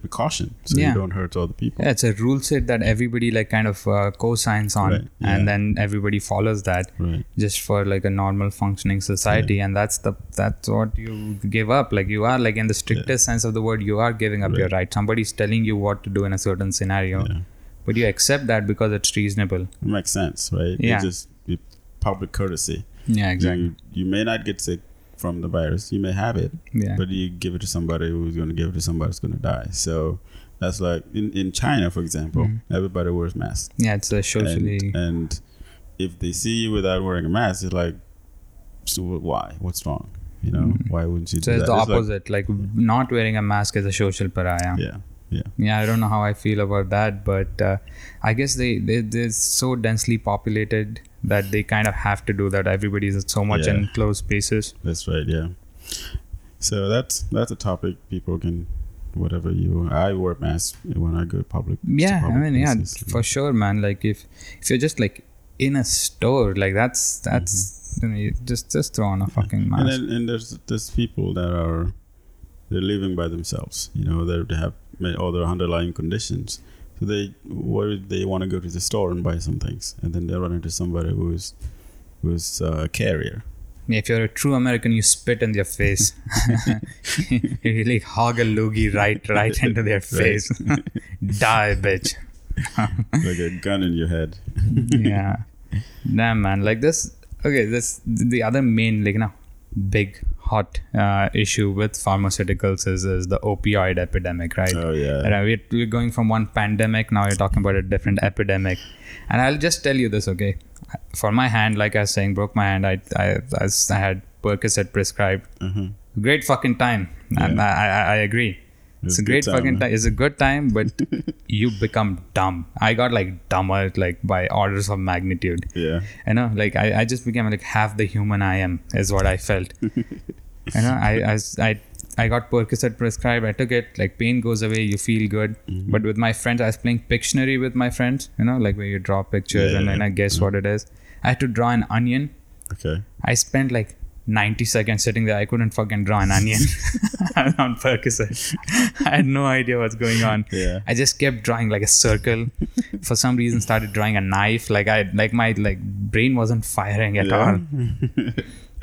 precaution so you don't hurt other people. Yeah, it's a rule set that everybody like kind of co-signs on, and then everybody follows that just for like a normal functioning society. And that's what you give up. Like you are like in the strictest sense of the word, you are giving up your right. Somebody's telling you what to do in a certain scenario, but you accept that because it's reasonable. It makes sense, right? Yeah. It's just public courtesy. Yeah, exactly. You may not get sick from the virus, you may have it, but you give it to somebody who's going to give it to somebody who's going to die. So that's like in China, for example, everybody wears masks. Yeah, it's a socially and if they see you without wearing a mask, it's like, so why? What's wrong? You know, why wouldn't you? So do it's that? The opposite. Like not wearing a mask is a social pariah. Yeah. I don't know how I feel about that, but I guess they're so densely populated that they kind of have to do that. Everybody is so much in closed spaces. That's right. Yeah. So that's a topic people can, whatever you. I wear masks when I go public. Yeah, public places. For sure, man. Like if you're just like in a store, like that's you know, just throw on a fucking mask. And then, there's people that are they're living by themselves. You know, they have other underlying conditions. So they want to go to the store and buy some things, and then they run into somebody who's a carrier. If you're a true American, you spit in their face. You really hog a loogie right into their face. Die, bitch. Like a gun in your head. Yeah. Damn, man. Like this. Okay, this the other main like now big hot issue with pharmaceuticals is the opioid epidemic, right? Oh, yeah. And we're going from one pandemic, now you're talking about a different epidemic. And I'll just tell you this, okay? For my hand, like I was saying, broke my hand, I had Percocet prescribed. Mm-hmm. Great fucking time. Yeah. I agree. It's a great fucking time. It's a good time, but you become dumb. I got like dumber, like by orders of magnitude. Yeah. You know, like I just became like half the human I am is what I felt. You know, I got Percocet prescribed. I took it. Like pain goes away. You feel good. Mm-hmm. But with my friends, I was playing Pictionary with my friends. You know, like where you draw pictures and then I guess what it is. I had to draw an onion. Okay. I spent like 90 seconds sitting there. I couldn't fucking draw an onion on Percocet. I had no idea what's going on. Yeah. I just kept drawing like a circle. For some reason, started drawing a knife. Like my brain wasn't firing at all.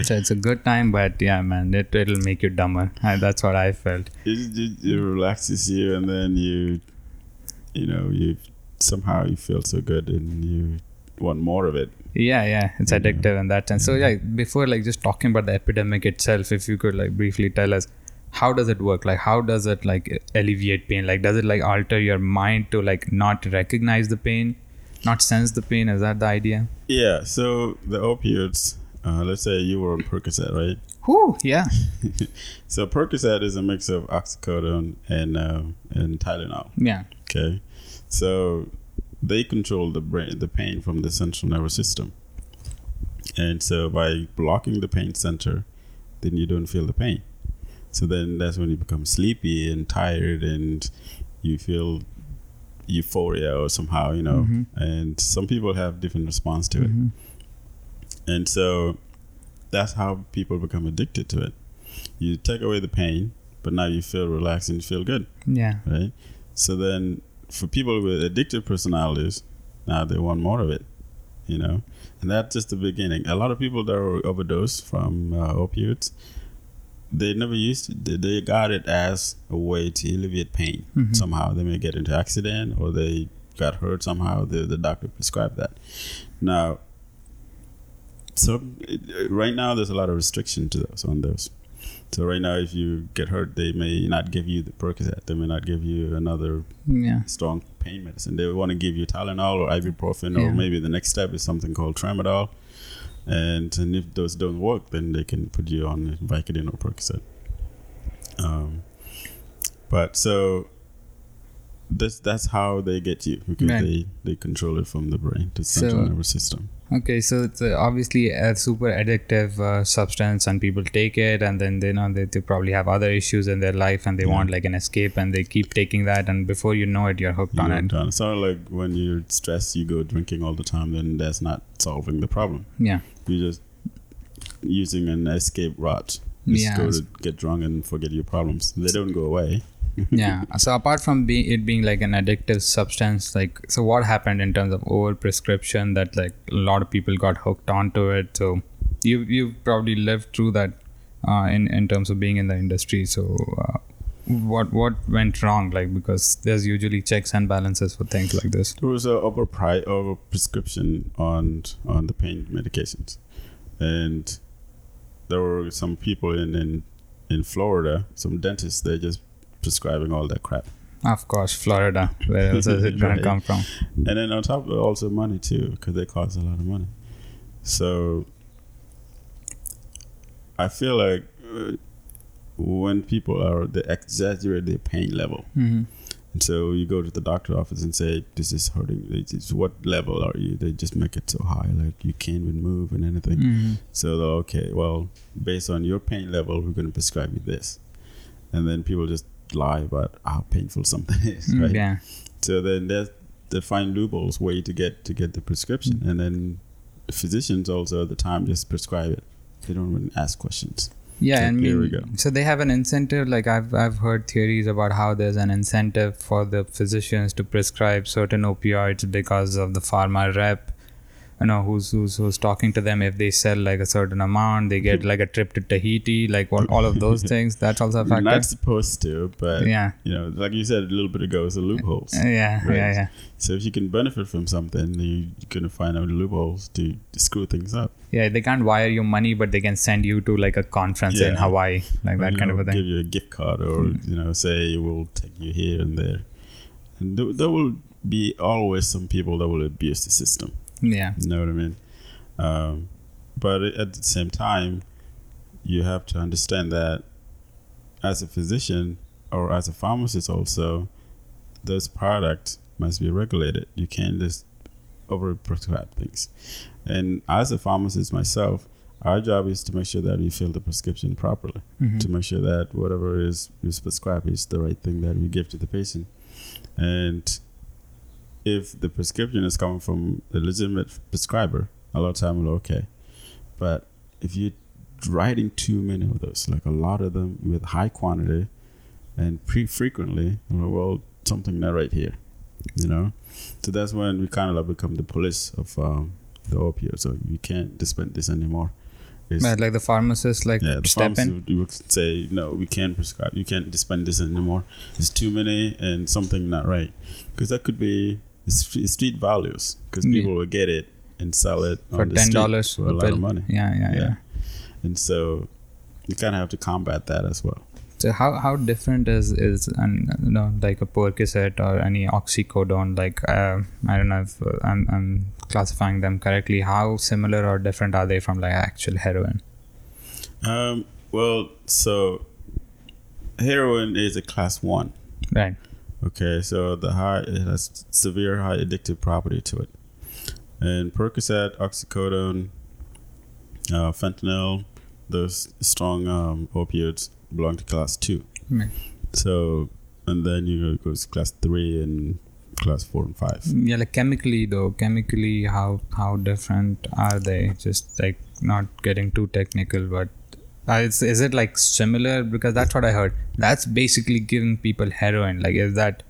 So it's a good time, but yeah, man, it'll make you dumber. That's what I felt. It relaxes you, and then you somehow you feel so good, and you want more of it. Yeah, it's addictive in that sense. So before like just talking about the epidemic itself, if you could like briefly tell us, how does it work? Like how does it like alleviate pain? Like does it like alter your mind to like not recognize the pain, not sense the pain? Is that the idea? Yeah. So the opioids, let's say you were on Percocet, right? Whoo, yeah. So Percocet is a mix of oxycodone and Tylenol. Yeah. Okay. So they control the pain from the central nervous system. And so by blocking the pain center, then you don't feel the pain. So then that's when you become sleepy and tired and you feel euphoria or somehow, you know. Mm-hmm. And some people have different response to it. And so that's how people become addicted to it. You take away the pain, but now you feel relaxed and you feel good. Yeah. Right? So then for people with addictive personalities, now they want more of it, you know, and that's just the beginning. A lot of people that are overdosed from opioids, they never used it. They got it as a way to alleviate pain. Mm-hmm. Somehow they may get into accident or they got hurt somehow. The doctor prescribed that. Now, so right now there's a lot of restriction to those on those. So right now, if you get hurt, they may not give you the Percocet. They may not give you another strong pain medicine. They want to give you Tylenol or ibuprofen, or maybe the next step is something called Tramadol. And if those don't work, then they can put you on Vicodin or Percocet. But so that's how they get you, because they control it from the brain to the central nervous system. Okay, so it's obviously a super addictive substance, and people take it, and then they know that they probably have other issues in their life, and they want like an escape, and they keep taking that, and before you know it, you're hooked on it. It's sort of like when you're stressed, you go drinking all the time, then that's not solving the problem. Yeah. You're just using an escape route. Just go to get drunk and forget your problems. They don't go away. So apart from it being like an addictive substance, like, so what happened in terms of over-prescription that like a lot of people got hooked onto it? So you've probably lived through that in terms of being in the industry. So what went wrong? Like, because there's usually checks and balances for things like this. There was an over-prescription on the pain medications, and there were some people in Florida, some dentists, they just prescribing all that crap. Of course, Florida. Where else is it going to come from? And then on top of it, also money too, because they cost a lot of money. So I feel like when people they exaggerate their pain level. Mm-hmm. And so you go to the doctor's office and say, this is hurting. It's, what level are you? They just make it so high, like you can't even move and anything. Mm-hmm. So they're, okay, well, based on your pain level, we're going to prescribe you this. And then people just lie about how painful something is, right? Yeah. So then they find loopholes, way to get the prescription, and then the physicians also at the time just prescribe it. They don't even ask questions. Yeah, so and here we go. So they have an incentive. Like I've heard theories about how there's an incentive for the physicians to prescribe certain opioids because of the pharma rep, you know, who's talking to them. If they sell like a certain amount, they get like a trip to Tahiti, like all of those things. That's also a factor. Not supposed to, but you know, like you said a little bit ago, it's the loopholes. Yeah. So if you can benefit from something, you're gonna find out loopholes to screw things up. Yeah, they can't wire you money, but they can send you to like a conference in Hawaii, like that kind of a thing. Give you a gift card, or you know, say we'll take you here and there. And there will be always some people that will abuse the system. Yeah, you know what I mean. But at the same time, you have to understand that as a physician or as a pharmacist, also those products must be regulated. You can't just over-prescribe things. And as a pharmacist myself, our job is to make sure that we fill the prescription properly, to make sure that whatever is prescribed is the right thing that we give to the patient. And if the prescription is coming from a legitimate prescriber, a lot of time we're okay. But if you're writing too many of those, like a lot of them with high quantity and frequently, well, something not right here, you know? So that's when we kind of like become the police of the opioids. So you can't dispense this anymore. Like the pharmacist, step in? You would say, no, we can't prescribe. You can't dispense this anymore. It's too many and something not right. Because that could be... street values, because people will get it and sell it for on the $10 street for a lot of money. Yeah. And so you kind of have to combat that as well. So how different is you know, like a Percocet or any oxycodone? Like I don't know if I'm classifying them correctly. How similar or different are they from like actual heroin? Well, so heroin is a class 1. Right. Okay, so it has severe high addictive property to it. And Percocet, oxycodone, fentanyl, those strong opioids belong to class 2. Mm. So, and then you go to class 3 and class 4 and 5. Yeah, like chemically, how different are they? Just like not getting too technical, but is it like similar? Because that's what I heard. That's basically giving people heroin. Like, is that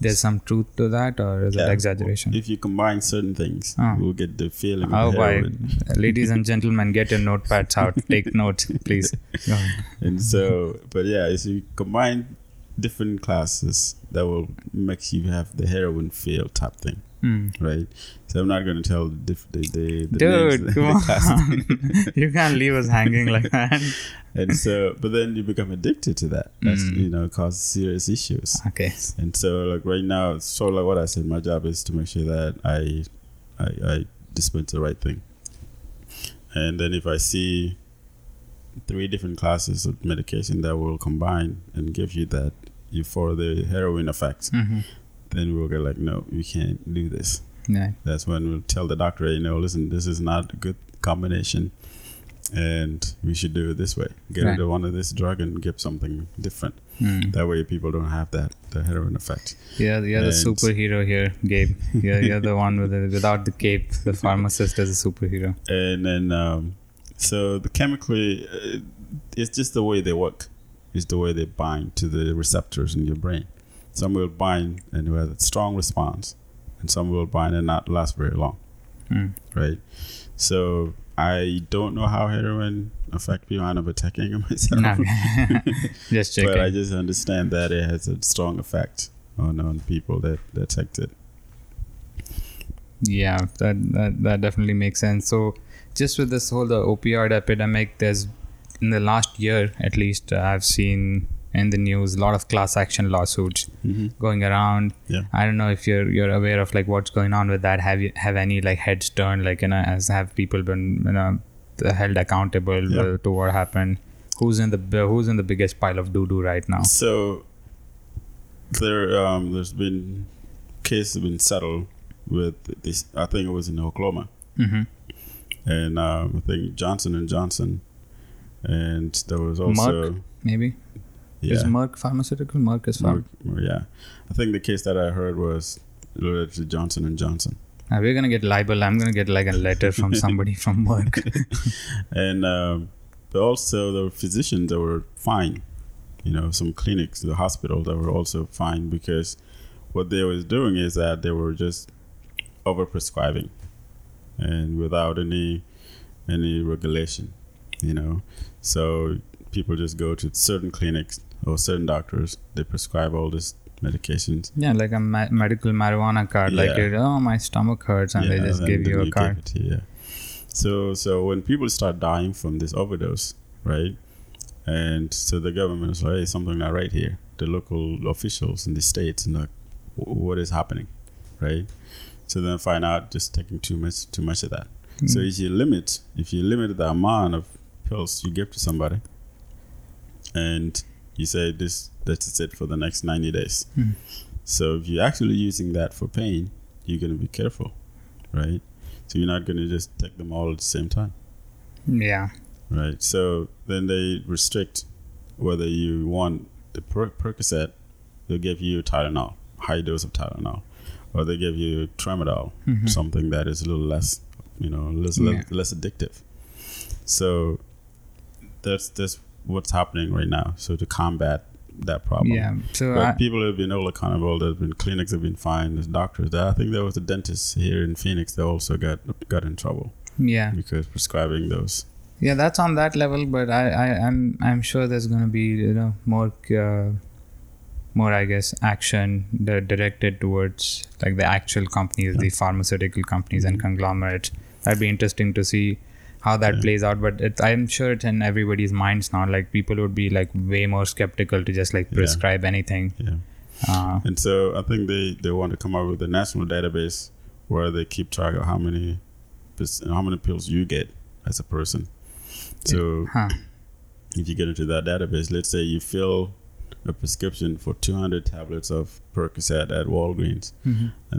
there's some truth to that, or is it exaggeration? If you combine certain things, you'll get the feeling of heroin. Ladies and gentlemen, get your notepads out. Take notes, please. And so, but yeah, if you combine different classes that will make you have the heroin feel type thing. Right? So I'm not going to tell the dude, come on. You can't leave us hanging like that. And so, but then you become addicted to that. That's, you know, causes serious issues. Okay. And so, like right now, so like what I said, my job is to make sure that I dispense the right thing. And then if I see three different classes of medication that will combine and give you that for the heroin effect, then we'll get like, no, you can't do this. No. That's when we'll tell the doctor, you know, listen, this is not a good combination and we should do it this way. Get rid of one of this drug and give something different. That way people don't have the heroin effect. Yeah, you're the superhero here, Gabe. You're the one without the cape. The pharmacist is a superhero. And then, so the chemically, it's just the way they work. It's the way they bind to the receptors in your brain. Some will bind and you have a strong response, and some will bind and not last very long, right? So I don't know how heroin affect me. I'm attacking myself. Just checking. But I just understand that it has a strong effect on people that take it. Yeah, that definitely makes sense. So just with this whole the opioid epidemic, there's in the last year at least I've seen in the news a lot of class action lawsuits going around. Yeah. I don't know if you're aware of like what's going on with that. Have any like heads turned, like, you know, as have people been, you know, held accountable to what happened? Who's in the biggest pile of doo-doo right now? So there's been cases been settled with this. I think it was in Oklahoma, and I think Johnson & Johnson, and there was also Merck, maybe. Yeah. Is Merck pharmaceutical? Merck is pharmaceutical. Yeah. I think the case that I heard was related to Johnson & Johnson. We're going to get libel. I'm going to get like a letter from somebody from Merck. And but also there were physicians that were fined. You know, some clinics, the hospital, that were also fined because what they was doing is that they were just overprescribing and without any regulation, you know. So people just go to certain clinics or certain doctors, they prescribe all these medications. Yeah, like a medical marijuana card. Yeah. Like, my stomach hurts, and they just give you a card. So when people start dying from this overdose, right? And so the government is like, hey, something not right here. The local officials in the states, and like, what is happening, right? So then find out just taking too much of that. Mm-hmm. So if you limit the amount of pills you give to somebody, and you say that's it for the next 90 days. So if you're actually using that for pain, you're going to be careful, right? So you're not going to just take them all at the same time. Yeah. Right. So then they restrict whether you want the Percocet. They'll give you Tylenol, high dose of Tylenol, or they give you Tramadol, something that is a little less, you know, less addictive. So that's what's happening right now, so to combat that problem. Yeah, so people have been all accountable. There's been clinics have been fined, there's doctors. I think there was a dentist here in Phoenix that also got in trouble. Yeah, because prescribing those. Yeah, that's on that level, but I'm sure there's going to be, you know, more I guess action directed towards like the actual companies, the pharmaceutical companies and conglomerates. That'd be interesting to see how that plays out, but I'm sure it's in everybody's minds now. Like people would be like way more skeptical to just like prescribe anything. Yeah. And so I think they want to come up with a national database where they keep track of how many pills you get as a person. So if you get into that database, let's say you fill a prescription for 200 tablets of Percocet at Walgreens, and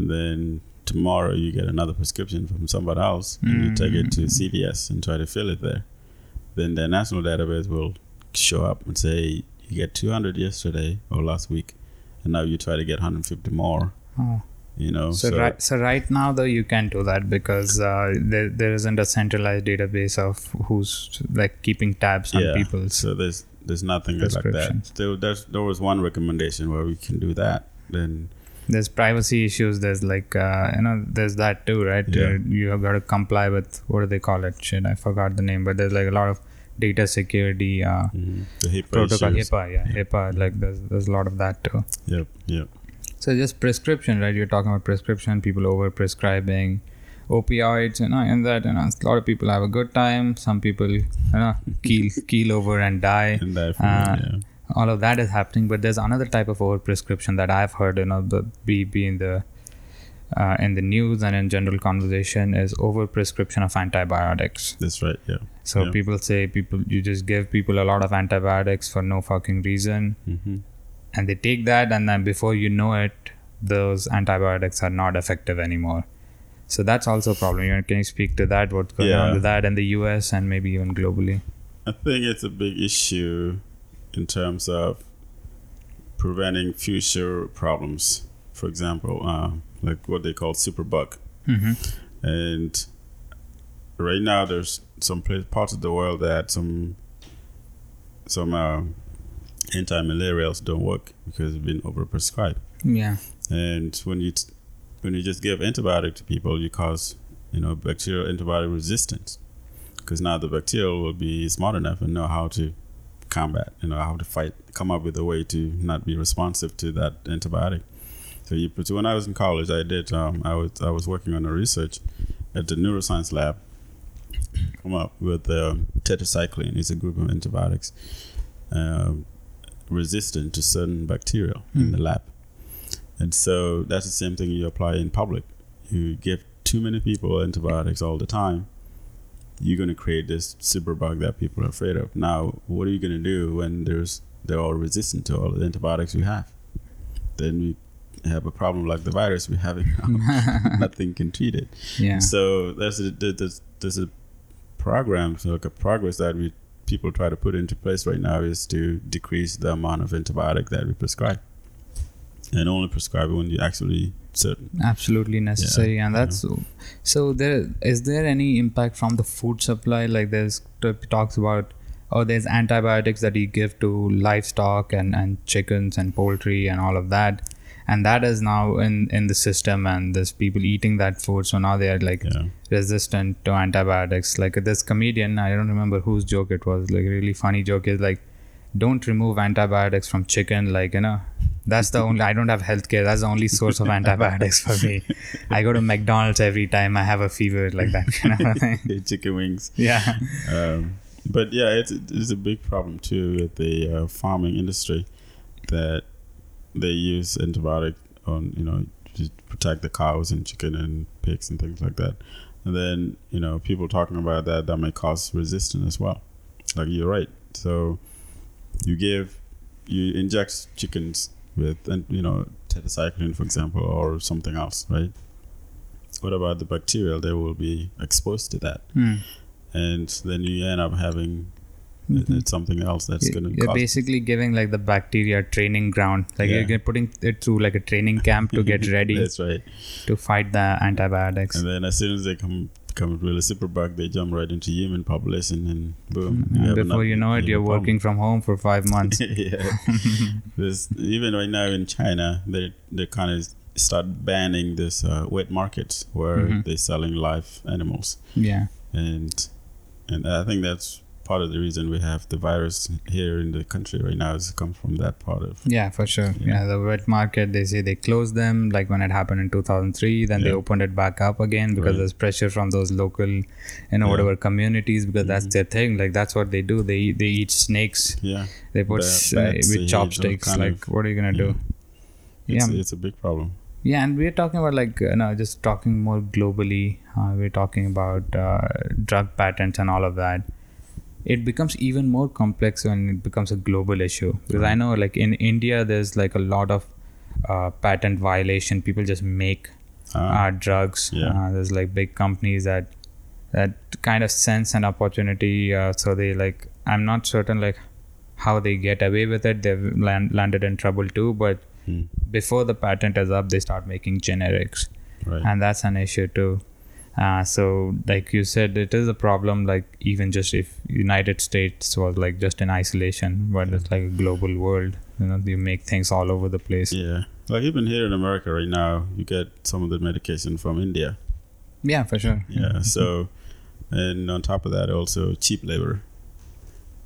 then tomorrow you get another prescription from somebody else, and you take it to CVS and try to fill it there. Then the national database will show up and say, you get 200 yesterday or last week, and now you try to get 150 more. You know, so right now though you can't do that because there isn't a centralized database of who's like keeping tabs on people. So there's nothing like that. There was one recommendation where we can do that. Then there's privacy issues. There's like, there's that too, right? Yeah. You have got to comply with, what do they call it? Shit, I forgot the name, but there's like a lot of data security the HIPAA protocol. HIPAA, like there's a lot of that too. Yep. So just prescription, right? You're talking about prescription, people over prescribing opioids, and that, a lot of people have a good time. Some people, keel over and die. And die from it, yeah. All of that is happening, but there's another type of overprescription that I've heard, be in the news and in general conversation, is overprescription of antibiotics. That's right, yeah. So people say you just give people a lot of antibiotics for no fucking reason, and they take that, and then before you know it, those antibiotics are not effective anymore. So that's also a problem. Can you speak to that? What's going on with that in the US and maybe even globally? I think it's a big issue in terms of preventing future problems. For example, like what they call superbug. And right now there's some parts of the world that some anti-malarials don't work because they've been overprescribed. Yeah. And when you just give antibiotic to people, you cause bacterial antibiotic resistance, because now the bacteria will be smart enough and know how to combat, how to fight, come up with a way to not be responsive to that antibiotic. So when I was in college, I did. I was working on a research at the neuroscience lab. Come up with tetracycline. It's a group of antibiotics resistant to certain bacteria in the lab, and so that's the same thing you apply in public. You give too many people antibiotics all the time, you're going to create this superbug that people are afraid of. Now, what are you going to do when they're all resistant to all the antibiotics we have? Then we have a problem like the virus we're having now. Nothing can treat it. Yeah. So there's a program, like a progress that people try to put into place right now, is to decrease the amount of antibiotic that we prescribe, and only prescribe it when you actually absolutely necessary. Yeah, and that's so is there any impact from the food supply? Like there's talks about there's antibiotics that you give to livestock and chickens and poultry and all of that, and that is now in the system, and there's people eating that food, so now they are resistant to antibiotics. Like this comedian, I don't remember whose joke it was, like really funny joke, is like, don't remove antibiotics from chicken, that's the only, I don't have healthcare, that's the only source of antibiotics for me. I go to McDonald's every time I have a fever, like that kind of thing. Chicken wings. Yeah. But yeah, it's a big problem too with the farming industry, that they use antibiotics on, to protect the cows and chicken and pigs and things like that. And then, people talking about that may cause resistance as well. Like you're right. So you inject chickens with tetracycline, for example, or something else, right? What about the bacteria? They will be exposed to that, and then you end up having something else that's going to cause. You're basically giving like the bacteria training ground, you're putting it through like a training camp to get ready. That's right, to fight the antibiotics. And then as soon as they come really superbug, they jump right into human population, and boom. And before you know it, you're working from home for 5 months. Yeah. Even right now in China, they kind of start banning this wet markets where they're selling live animals. Yeah. And I think that's part of the reason we have the virus here in the country right now, is it comes from that part of. Yeah, for sure. Yeah, the wet market, they say they closed them like when it happened in 2003, then they opened it back up again because there's pressure from those local whatever communities, because that's their thing, like that's what they do. They eat snakes. Yeah. They put with chopsticks, what are you going to do? It's a big problem. Yeah, and we're talking about just talking more globally, we're talking about drug patents and all of that. It becomes even more complex when it becomes a global issue. Because I know in India, there's a lot of patent violation. People just make drugs. Yeah. There's big companies that kind of sense an opportunity. So they I'm not certain how they get away with it. They've landed in trouble too. But before the patent is up, they start making generics. Right. And that's an issue too. So like you said, it is a problem, even just if United States was just in isolation, but it's a global world, you make things all over the place. Yeah. Even here in America right now, you get some of the medication from India. Yeah, for sure. Yeah. So, and on top of that, also cheap labor.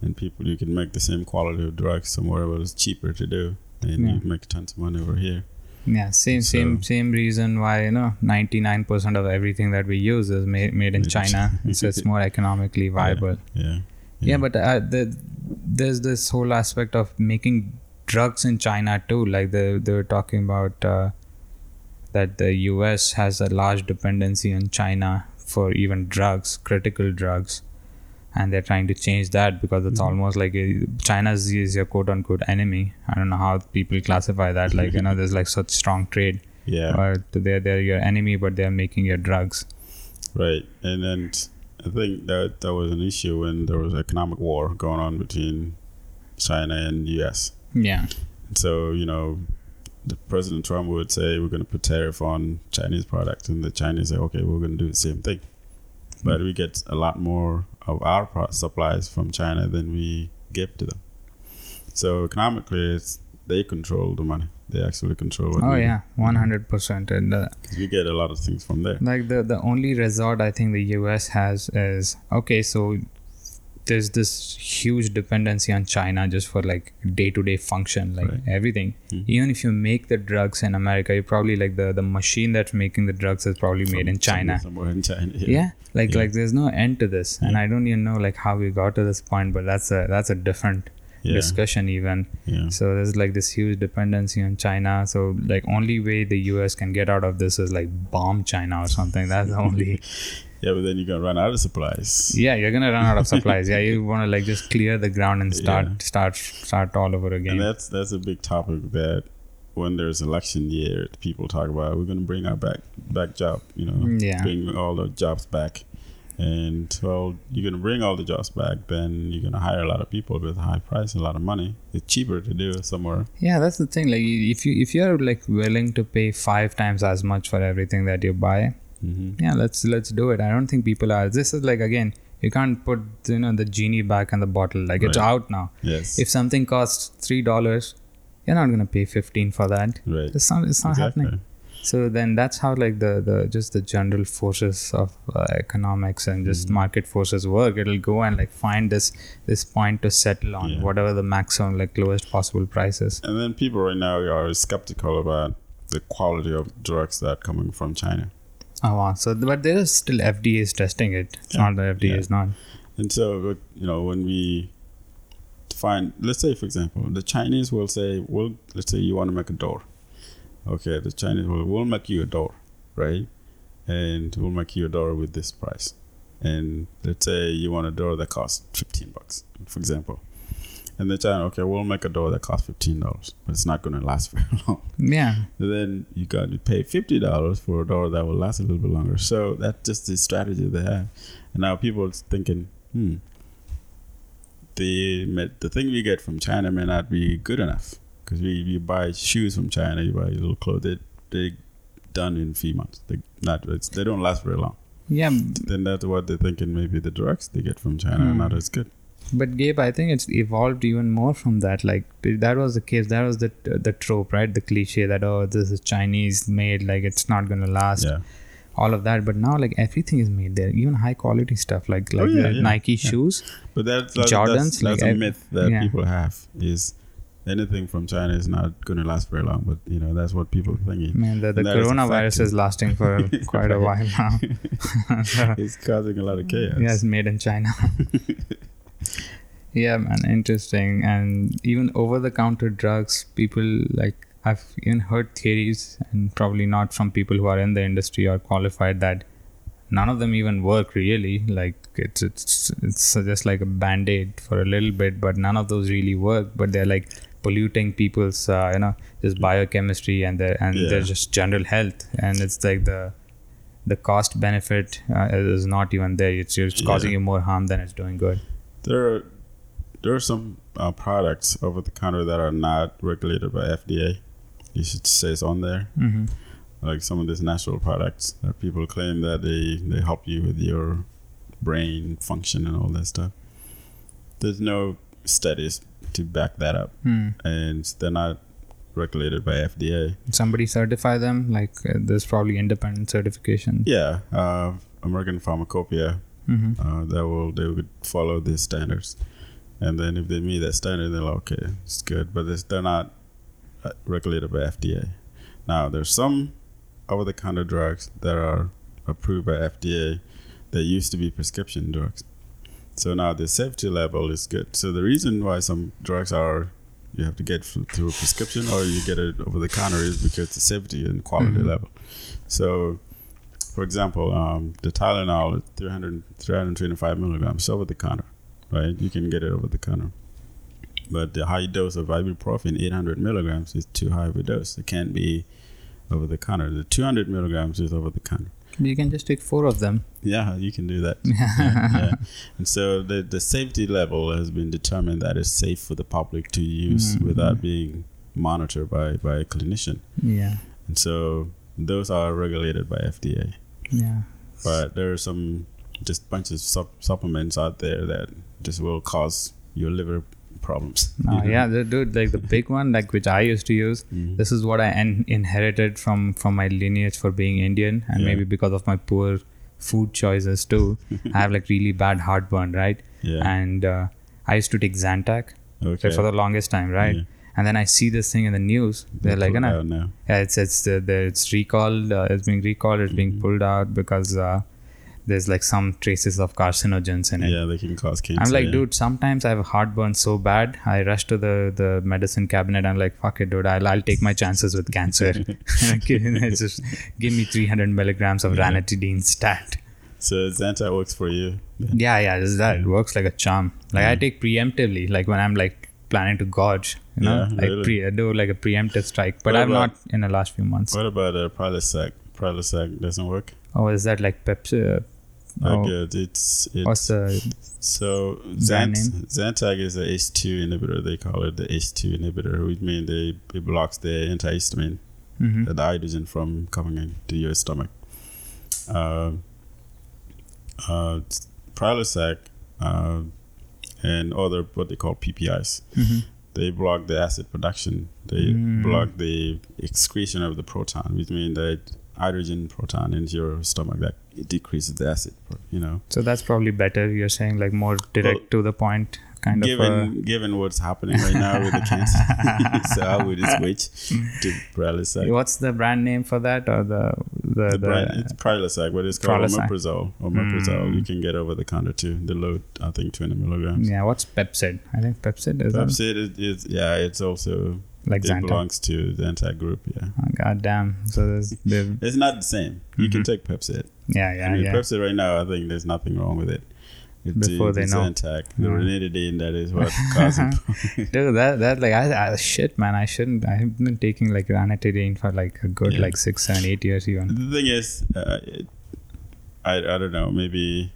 and people, you can make the same quality of drugs somewhere where it's cheaper to do, and you make tons of money over here. Yeah, same reason why, 99% of everything that we use is made in China, so it's more economically viable. Yeah, but there's this whole aspect of making drugs in China too. Like they were talking about that the US has a large dependency on China for even drugs, critical drugs, and they're trying to change that because it's almost like China is your quote-unquote enemy. I don't know how people classify that. Like, there's like such strong trade. Yeah. Or they're your enemy, but they're making your drugs. Right. And then I think that was an issue when there was economic war going on between China and US. Yeah. So, the President Trump would say, we're going to put tariff on Chinese products. And the Chinese say, okay, we're going to do the same thing. But we get a lot more of our supplies from China than we give to them. So economically, they control the money. They actually control what. Oh yeah, 100%. And we get a lot of things from there. Like the only resort I think the US has is, okay, so there's this huge dependency on China just for like day-to-day function, like everything. Mm-hmm. Even if you make the drugs in America, you probably like the machine that's making the drugs is probably made in China. Somewhere in China. Like there's no end to this, and I don't even know like how we got to this point, but that's a different discussion even. Yeah. So there's like this huge dependency on China. So like only way the US can get out of this is like bomb China or something. That's the only. Yeah, but then you're going to run out of supplies. Yeah, you're going to run out of supplies. Yeah, you want to like just clear the ground and start all over again. And that's a big topic that when there's election year, people talk about, we're going to bring our back job, bring all the jobs back. And well, you're going to bring all the jobs back, then you're going to hire a lot of people with a high price and a lot of money. It's cheaper to do somewhere. Yeah, that's the thing. Like if you're like willing to pay 5 times as much for everything that you buy, mm-hmm. Yeah, let's do it. I don't think people are. This is like, again, you can't put the genie back in the bottle. Like it's out now. Yes. If something costs $3, you're not gonna pay $15 for that. Right. It's not happening. So then that's how like the just the general forces of economics and just market forces work. It'll go and like find this point to settle on whatever the maximum like lowest possible price is. And then people right now are skeptical about the quality of drugs that are coming from China. Oh, wow. So, but there is still FDA is testing it. It's not the FDA is not. And so, when we find, let's say, for example, the Chinese will say, well, let's say you want to make a door. Okay, the Chinese will, we'll make you a door, right? And we'll make you a door with this price. And let's say you want a door that costs $15, for example. And the China, okay, we'll make a door that costs $15, but it's not going to last very long. Yeah. And then you got to pay $50 for a door that will last a little bit longer. So that's just the strategy they have. And now people are thinking, the thing we get from China may not be good enough, because we buy shoes from China, you buy little clothes, they're done in a few months. They don't last very long. Yeah. Then that's what they're thinking. Maybe the drugs they get from China are not as good. But Gabe, I think it's evolved even more from that. Like that was the case. That was the trope, right? The cliche that, oh, this is Chinese made, like it's not going to last. Yeah. All of that. But now like everything is made there. Even high quality stuff like Nike shoes. But that's Jordans. That's like, a myth that people have is anything from China is not going to last very long. But that's what people are thinking. Man, the coronavirus is lasting for quite a while now. It's causing a lot of chaos. Yeah, it's made in China. Yeah, man, interesting. And even over-the-counter drugs, people like I've even heard theories, and probably not from people who are in the industry or qualified, that none of them even work really. Like it's just like a band-aid for a little bit, but none of those really work. But they're like polluting people's, just biochemistry and their just general health, and it's like the cost benefit is not even there. It's causing you more harm than it's doing good. There are some products over the counter that are not regulated by FDA. You should say it's on there. Mm-hmm. Like some of these natural products that people claim that they help you with your brain function and all that stuff. There's no studies to back that up. And they're not regulated by FDA. Somebody certify them? Like there's probably independent certification. Yeah. American Pharmacopoeia. Mm-hmm. They would follow these standards. And then if they meet that standard, they're like, okay, it's good. But they're not regulated by FDA. Now, there's some over-the-counter drugs that are approved by FDA that used to be prescription drugs. So now the safety level is good. So the reason why some drugs are, you have to get through a prescription or you get it over the counter is because the safety and quality level. So, for example, the Tylenol, 325 milligrams over the counter, right? You can get it over the counter. But the high dose of ibuprofen, 800 milligrams, is too high of a dose. It can't be over the counter. The 200 milligrams is over the counter. You can just take 4 of them. Yeah, you can do that. Yeah. And so the safety level has been determined that it's safe for the public to use without being monitored by a clinician. Yeah. And so those are regulated by FDA. Yeah. But there are some just bunch of supplements out there that just will cause your liver problems. Oh, yeah, dude, like the big one, like which I used to use, this is what I inherited from my lineage for being Indian, and maybe because of my poor food choices too, I have like really bad heartburn, right? Yeah. And I used to take Zantac for the longest time, right? Yeah. And then I see this thing in the news. They're like, you know, it's recalled, it's being recalled, it's being pulled out because there's like some traces of carcinogens in it. Yeah, they can cause cancer. I'm like, dude, sometimes I have heartburn so bad, I rush to the medicine cabinet. I'm like, fuck it, dude, I'll take my chances with cancer. Just give me 300 milligrams of ranitidine stat. So Zantac works for you? Then. Yeah, just that. It works like a charm. Like I take preemptively, like when I'm like planning to gorge, you know, I do like a preemptive strike. But I've not in the last few months. What about Prilosec? Prilosec doesn't work? Oh, is that like Pepcid? What's the Zantac is the H2 inhibitor. They call it the H2 inhibitor, which means it blocks the antihistamine, the hydrogen from coming into your stomach. Prilosec and other what they call PPIs, they block the acid production. They block the excretion of the proton, which means that hydrogen proton into your stomach, that it decreases the acid, you know. So that's probably better. You're saying like more direct to the point kind of. Given what's happening right now with the cancer, so I would switch to Prilosec. What's the brand name for that, or the brand? It's Prilosec, but it's called omeprazole. Omeprazole you can get over the counter too. The load, I think, 20 milligrams. Yeah. What's Pepcid? I think Pepcid is. Pepcid is yeah. It's also. Like it belongs to the anti-group, yeah. Oh, God damn. So it's not the same. You can take Pepcid. Yeah, I mean, yeah. Pepcid right now, I think there's nothing wrong with it. It's Zantac. The ranitidine, that is what causes it. Dude, that like, I shit, man. I've been taking like ranitidine for like a good 6, 7, 8 years even. The thing is, I don't know, maybe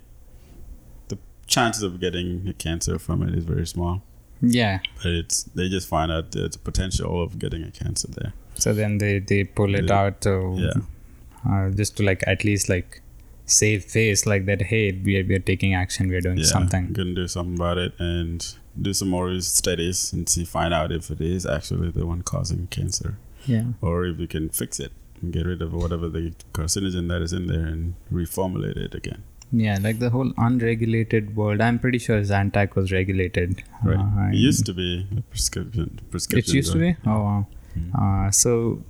the chances of getting cancer from it is very small. Yeah, but they just find out the potential of getting a cancer there. So then they pull it out to just to like at least like save face, like that. Hey, we are taking action. We are doing something. Gonna do something about it and do some more studies and find out if it is actually the one causing cancer. Yeah, or if we can fix it and get rid of whatever the carcinogen that is in there and reformulate it again. Yeah, like the whole unregulated world. I'm pretty sure Zantac was regulated. Right. It used to be a prescription. It used to be? Oh, wow. So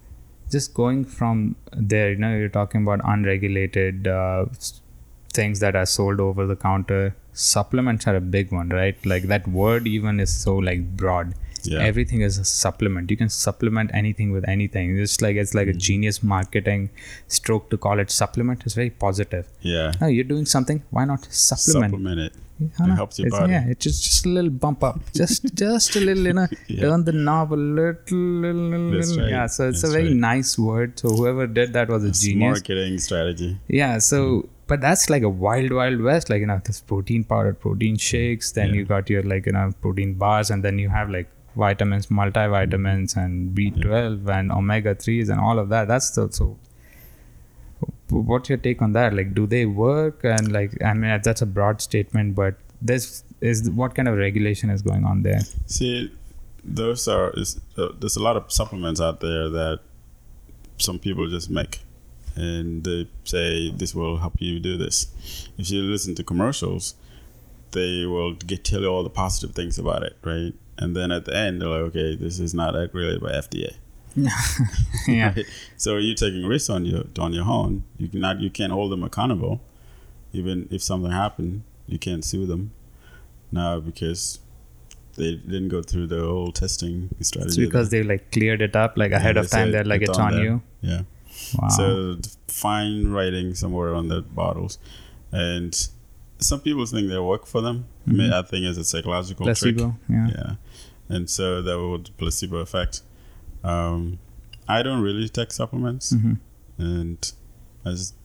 just going from there, you know, you're talking about unregulated things that are sold over the counter. Supplements are a big one, right? Like that word even is so like broad. Yeah. Everything is a supplement. You can supplement anything with anything. It's like a genius marketing stroke to call it supplement. It's very positive. Yeah. No, you're doing something. Why not supplement it? It helps your body. Yeah, it's just a little bump up. Just a little, you know, turn the knob a little. That's right. Yeah, so it's a very nice word. So whoever did that was a genius. Marketing strategy. Yeah, so... But that's like a wild, wild west. Like, you know, this protein powder, protein shakes. Then you got your, like, you know, protein bars. And then you have, like, vitamins, multivitamins, and B12 and omega-3s and all of that. That's so. What's your take on that? Like, do they work? And, like, I mean, that's a broad statement. But this is what kind of regulation is going on there? See, there's a lot of supplements out there that some people just make. And they say, this will help you do this. If you listen to commercials, they will tell you all the positive things about it, right? And then at the end, they're like, okay, this is not regulated by FDA. Yeah. Right? So you're taking risks on your own. You can't hold them accountable. Even if something happened, you can't sue them now because they didn't go through the whole testing strategy. It's because they like cleared it up like ahead of time. They're like, it's on you. Yeah. Wow. So fine writing somewhere on the bottles, and some people think they work for them. Mm-hmm. I mean, I think it's a psychological placebo trick. Yeah. And so that would placebo effect. I don't really take supplements, mm-hmm. and I just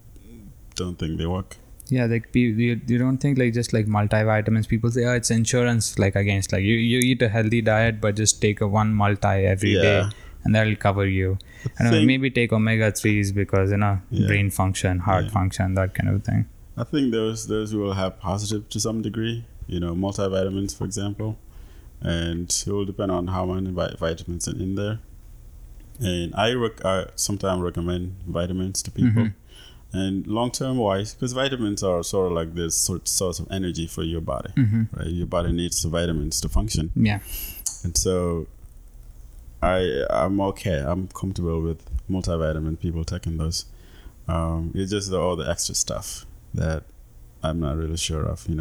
don't think they work. Yeah, like you don't think like just like multivitamins. People say, oh, it's insurance like against like you eat a healthy diet, but just take a one multi every day, and that'll cover you. I don't know, maybe take omega-3s because brain function, heart function, that kind of thing. I think those will have positive to some degree. Multivitamins, for example, and it will depend on how many vitamins are in there. And I sometimes recommend vitamins to people. Mm-hmm. And long-term wise, because vitamins are sort of like this source of energy for your body, mm-hmm. right? Your body needs the vitamins to function. Yeah. And so I'm okay. I'm comfortable with multivitamin people taking those. It's just all the extra stuff that I'm not really sure of, They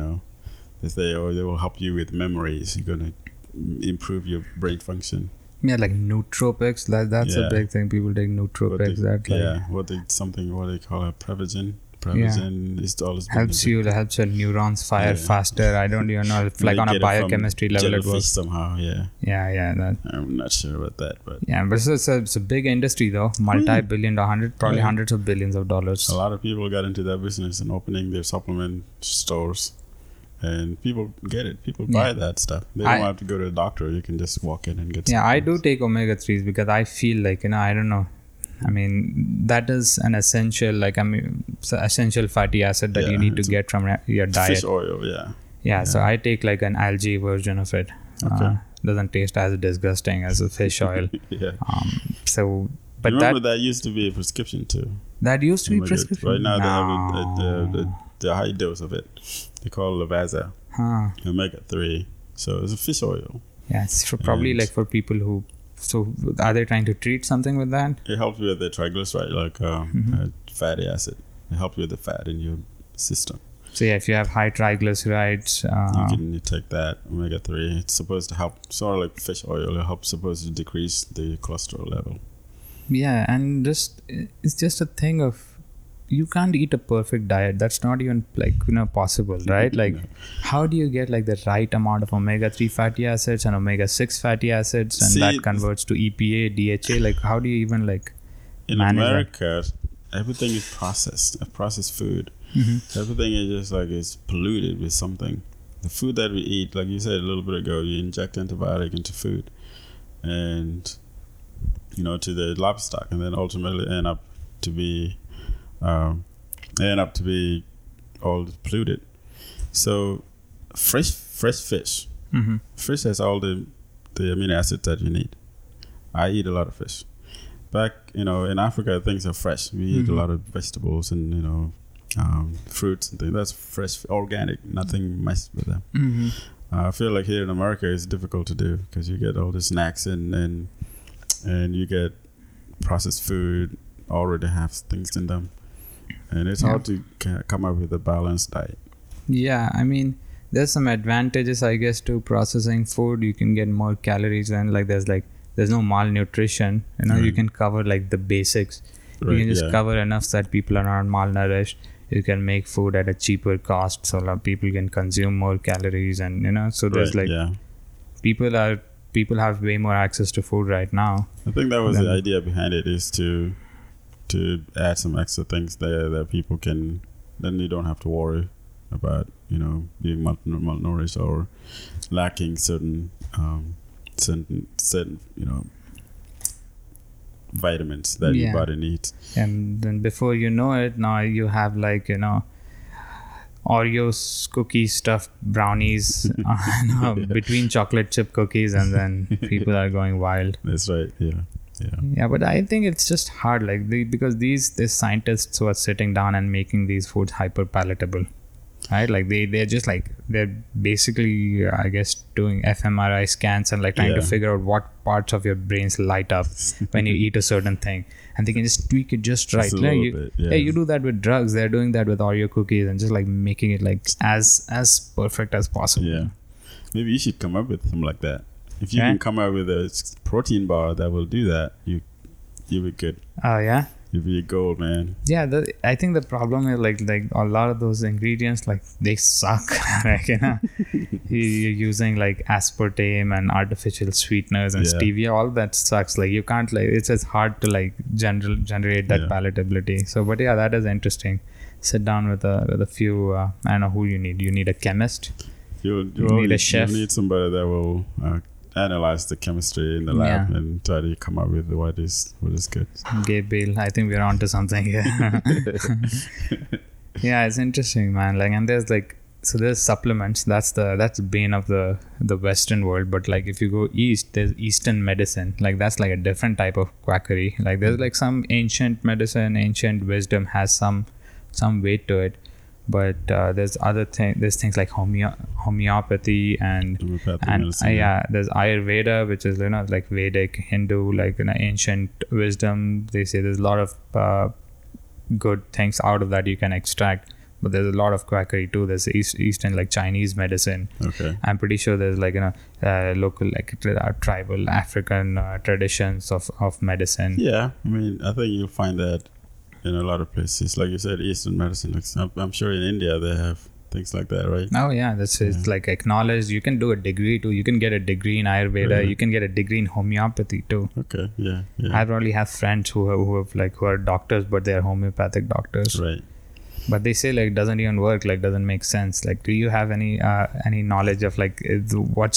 say, oh, they will help you with memories. You're going to improve your brain function. Yeah, like nootropics. That's a big thing. People take nootropics. What they call a Prevagen. Prevagen is always helps your neurons fire faster. I don't even know. If, like on a biochemistry level, it works somehow. Yeah. That. I'm not sure about that, but but it's a big industry though. Multi-billion, hundreds of billions of dollars. A lot of people got into that business and opening their supplement stores. And people get it. People buy that stuff. They don't have to go to a doctor. You can just walk in and get supplements. Yeah, I do take omega-3s because I feel like, I don't know. I mean, that is an essential, essential fatty acid that you need to get from your diet. Fish oil, Yeah, so I take like an algae version of it. Okay. Doesn't taste as disgusting as a fish oil. Yeah. But remember that used to be a prescription too. That used to be prescription? Right now they have the high dose of it. They call it Lavazza, omega-3. So it's a fish oil. Yeah, it's probably like for people who... So are they trying to treat something with that? It helps with the triglyceride, like fatty acid. It helps with the fat in your system. So yeah, if you have high triglycerides... you can take that omega-3. It's supposed to help, sort of like fish oil. It helps supposed to decrease the cholesterol level. Yeah, and it's just a thing of... You can't eat a perfect diet. That's not even possible, right? Like, how do you get like the right amount of omega-3 fatty acids and omega-6 fatty acids, and that converts to EPA, DHA? Like, how do you even in America, that? Everything is processed food. Mm-hmm. Everything is just it's polluted with something. The food that we eat, like you said a little bit ago, you inject antibiotic into food, and to the livestock, and then ultimately end up to be all polluted. So fresh fish. Mm-hmm. Fish has all the amino acids that you need. I eat a lot of fish. Back, in Africa, things are fresh. We eat a lot of vegetables and, fruits and things. That's fresh, organic, nothing messed with them. Mm-hmm. I feel like here in America, it's difficult to do because you get all the snacks and you get processed food, already have things in them. And it's hard to come up with a balanced diet. Yeah, I mean, there's some advantages, I guess, to processing food. You can get more calories and there's no malnutrition. You can cover the basics. Right, you can just cover enough that people are not malnourished. You can make food at a cheaper cost, so that people can consume more calories. And so there's people have way more access to food right now. I think that was the idea behind it, is to add some extra things there that people can, then you don't have to worry about being malnourished or lacking certain vitamins that your body needs. And then before you know it, now you have Oreos, cookies, stuffed brownies between chocolate chip cookies, and then people are going wild. That's right. Yeah, but I think it's just hard, because these scientists who are sitting down and making these foods hyper palatable. right? Like they're basically, I guess, doing fMRI scans and like trying to figure out what parts of your brains light up when you eat a certain thing, and they can just tweak it just right. Just like you do that with drugs. They're doing that with Oreo cookies and just like making it like as perfect as possible. Yeah, maybe you should come up with something like that. If you can come up with a protein bar that will do that, you'll be good. Oh yeah. You'll be gold, man. Yeah, I think the problem is like a lot of those ingredients, like they suck. Like, you know, you're using like aspartame and artificial sweeteners and stevia. All that sucks. Like you can't like it's as hard to like generate that palatability. So, but yeah, that is interesting. Sit down with a few. I don't know who you need. You need a chemist. You need a chef. You need somebody that will analyze the chemistry in the lab and try to come up with what is good. Gabe Beyl, I think we're on to something here. Yeah, it's interesting, man. Like, and there's like, so there's supplements. That's the bane of the Western world. But like, if you go east, there's Eastern medicine. Like that's like a different type of quackery. Like there's like some ancient medicine, ancient wisdom has some weight to it. But there's things like homeopathy and there's Ayurveda, which is, you know, like Vedic Hindu, like, you know, ancient wisdom. They say there's a lot of good things out of that you can extract, but there's a lot of quackery too. There's Eastern like Chinese medicine. Okay, I'm pretty sure there's like, you know, local like tribal African traditions of medicine. Yeah, I mean, I think you'll find that in a lot of places, like you said, Eastern medicine. I'm sure in India they have things like that, right? Oh yeah, it's like acknowledged. You can do a degree too. You can get a degree in Ayurveda. Really? You can get a degree in homeopathy too. Okay, yeah. I probably have friends who are doctors, but they are homeopathic doctors. Right. But they say like doesn't even work. Like doesn't make sense. Like, do you have any knowledge of like what?